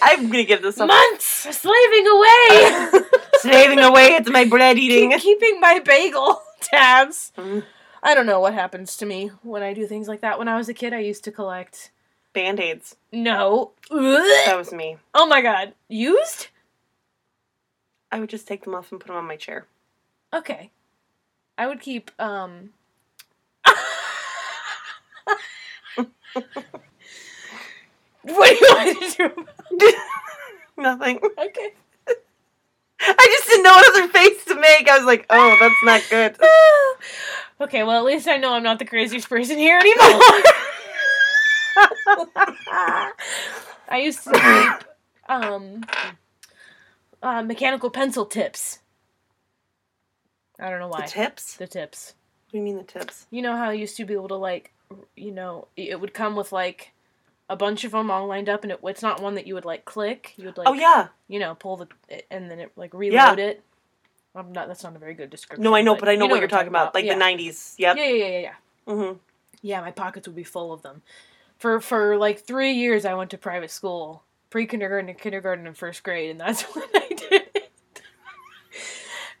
I'm going to give this up. Months of slaving away. Slaving away at my bread eating. Keeping my bagel tabs. Mm. I don't know what happens to me when I do things like that. When I was a kid, I used to collect... Band-Aids. No. That was me. Oh my god. Used? I would just take them off and put them on my chair. Okay. I would keep What do you want to do about Nothing. Okay. I just didn't know what other face to make. I was like, oh, that's not good. Okay, well, at least I know I'm not the craziest person here anymore. I used to make mechanical pencil tips. I don't know why. The tips? The tips. What do you mean the tips? You know how I used to be able to, like, you know, it would come with, like, a bunch of them all lined up, and it's not one that you would, like, click. You would, like, oh, yeah. You know, pull the, and then it, like, reload it. I'm not, that's not a very good description. No, I know, but I know what you're talking about. Like, the 90s. Yep. Yeah. Mm-hmm. Yeah, my pockets would be full of them. For like 3 years, I went to private school. Pre-kindergarten and kindergarten and first grade, and that's when I did it.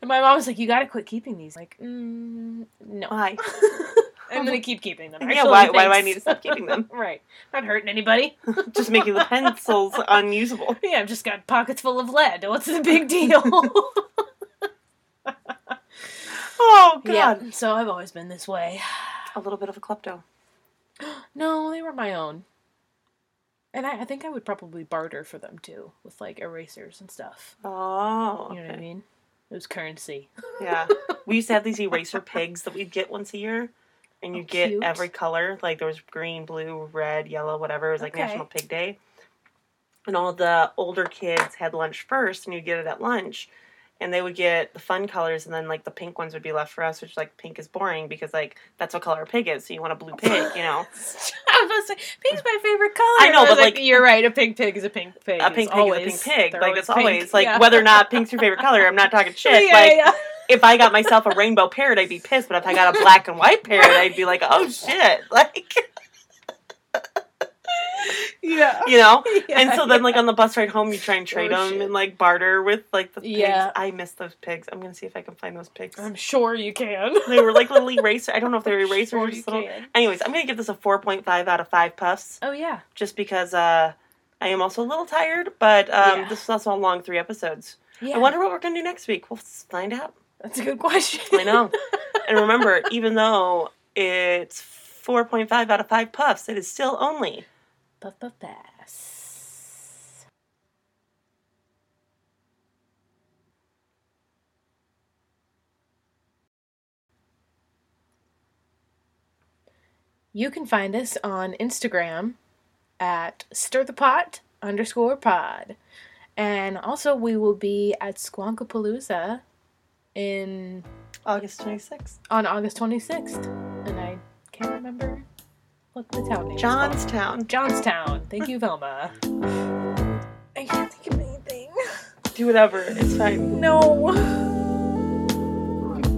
And my mom was like, you gotta quit keeping these. I'm like, no. Why? I'm gonna keep keeping them. Yeah, why do I need to stop keeping them? Right. Not hurting anybody. Just making the pencils unusable. Yeah, I've just got pockets full of lead. What's the big deal? Oh, God. Yeah, so I've always been this way. A little bit of a klepto. No, they were my own. And I think I would probably barter for them, too, with, like, erasers and stuff. Oh, okay. You know what I mean? It was currency. Yeah. We used to have these eraser pigs that we'd get once a year, and you'd get every color. Like, there was green, blue, red, yellow, whatever. It was, like, National Pig Day. And all the older kids had lunch first, and you'd get it at lunch. And they would get the fun colors, and then, like, the pink ones would be left for us, which, like, pink is boring because, like, that's what color a pig is, so you want a blue pig, you know? I was about to say, pink's my favorite color. I know, but, like... You're right, a pink pig is a pink pig. A pink pig is a pink pig. Like, it's always, like, whether or not pink's your favorite color, I'm not talking shit. If I got myself a rainbow parrot, I'd be pissed, but if I got a black and white parrot, I'd be like, oh, shit. Like... Yeah. You know? Yeah, and so then, like, on the bus ride home, you try and trade them and, like, barter with, like, the pigs. Yeah. I miss those pigs. I'm going to see if I can find those pigs. I'm sure you can. They were, like, little erasers. I don't know if they were erasers or just little. Anyways, I'm going to give this a 4.5 out of 5 puffs. Oh, yeah. Just because I am also a little tired, but this was also a long 3 episodes. Yeah. I wonder what we're going to do next week. We'll find out. That's a good question. I know. And remember, even though it's 4.5 out of 5 puffs, it is still only... Pass. You can find us on Instagram at stirthepot_pod. And also we will be at Squonkapalooza in August 26th. On August 26th. And I can't remember. What the town name is? Johnstown. Thank you, Velma. I can't think of anything. Do whatever. It's fine. No.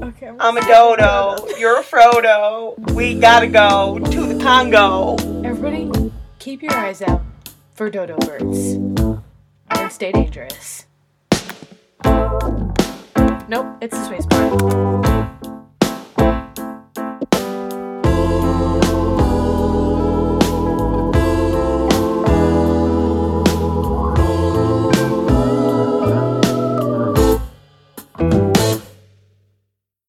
Okay. I'm a dodo. You're a Frodo. We gotta go to the Congo. Everybody, keep your eyes out for dodo birds. And stay dangerous. Nope, it's the space bar.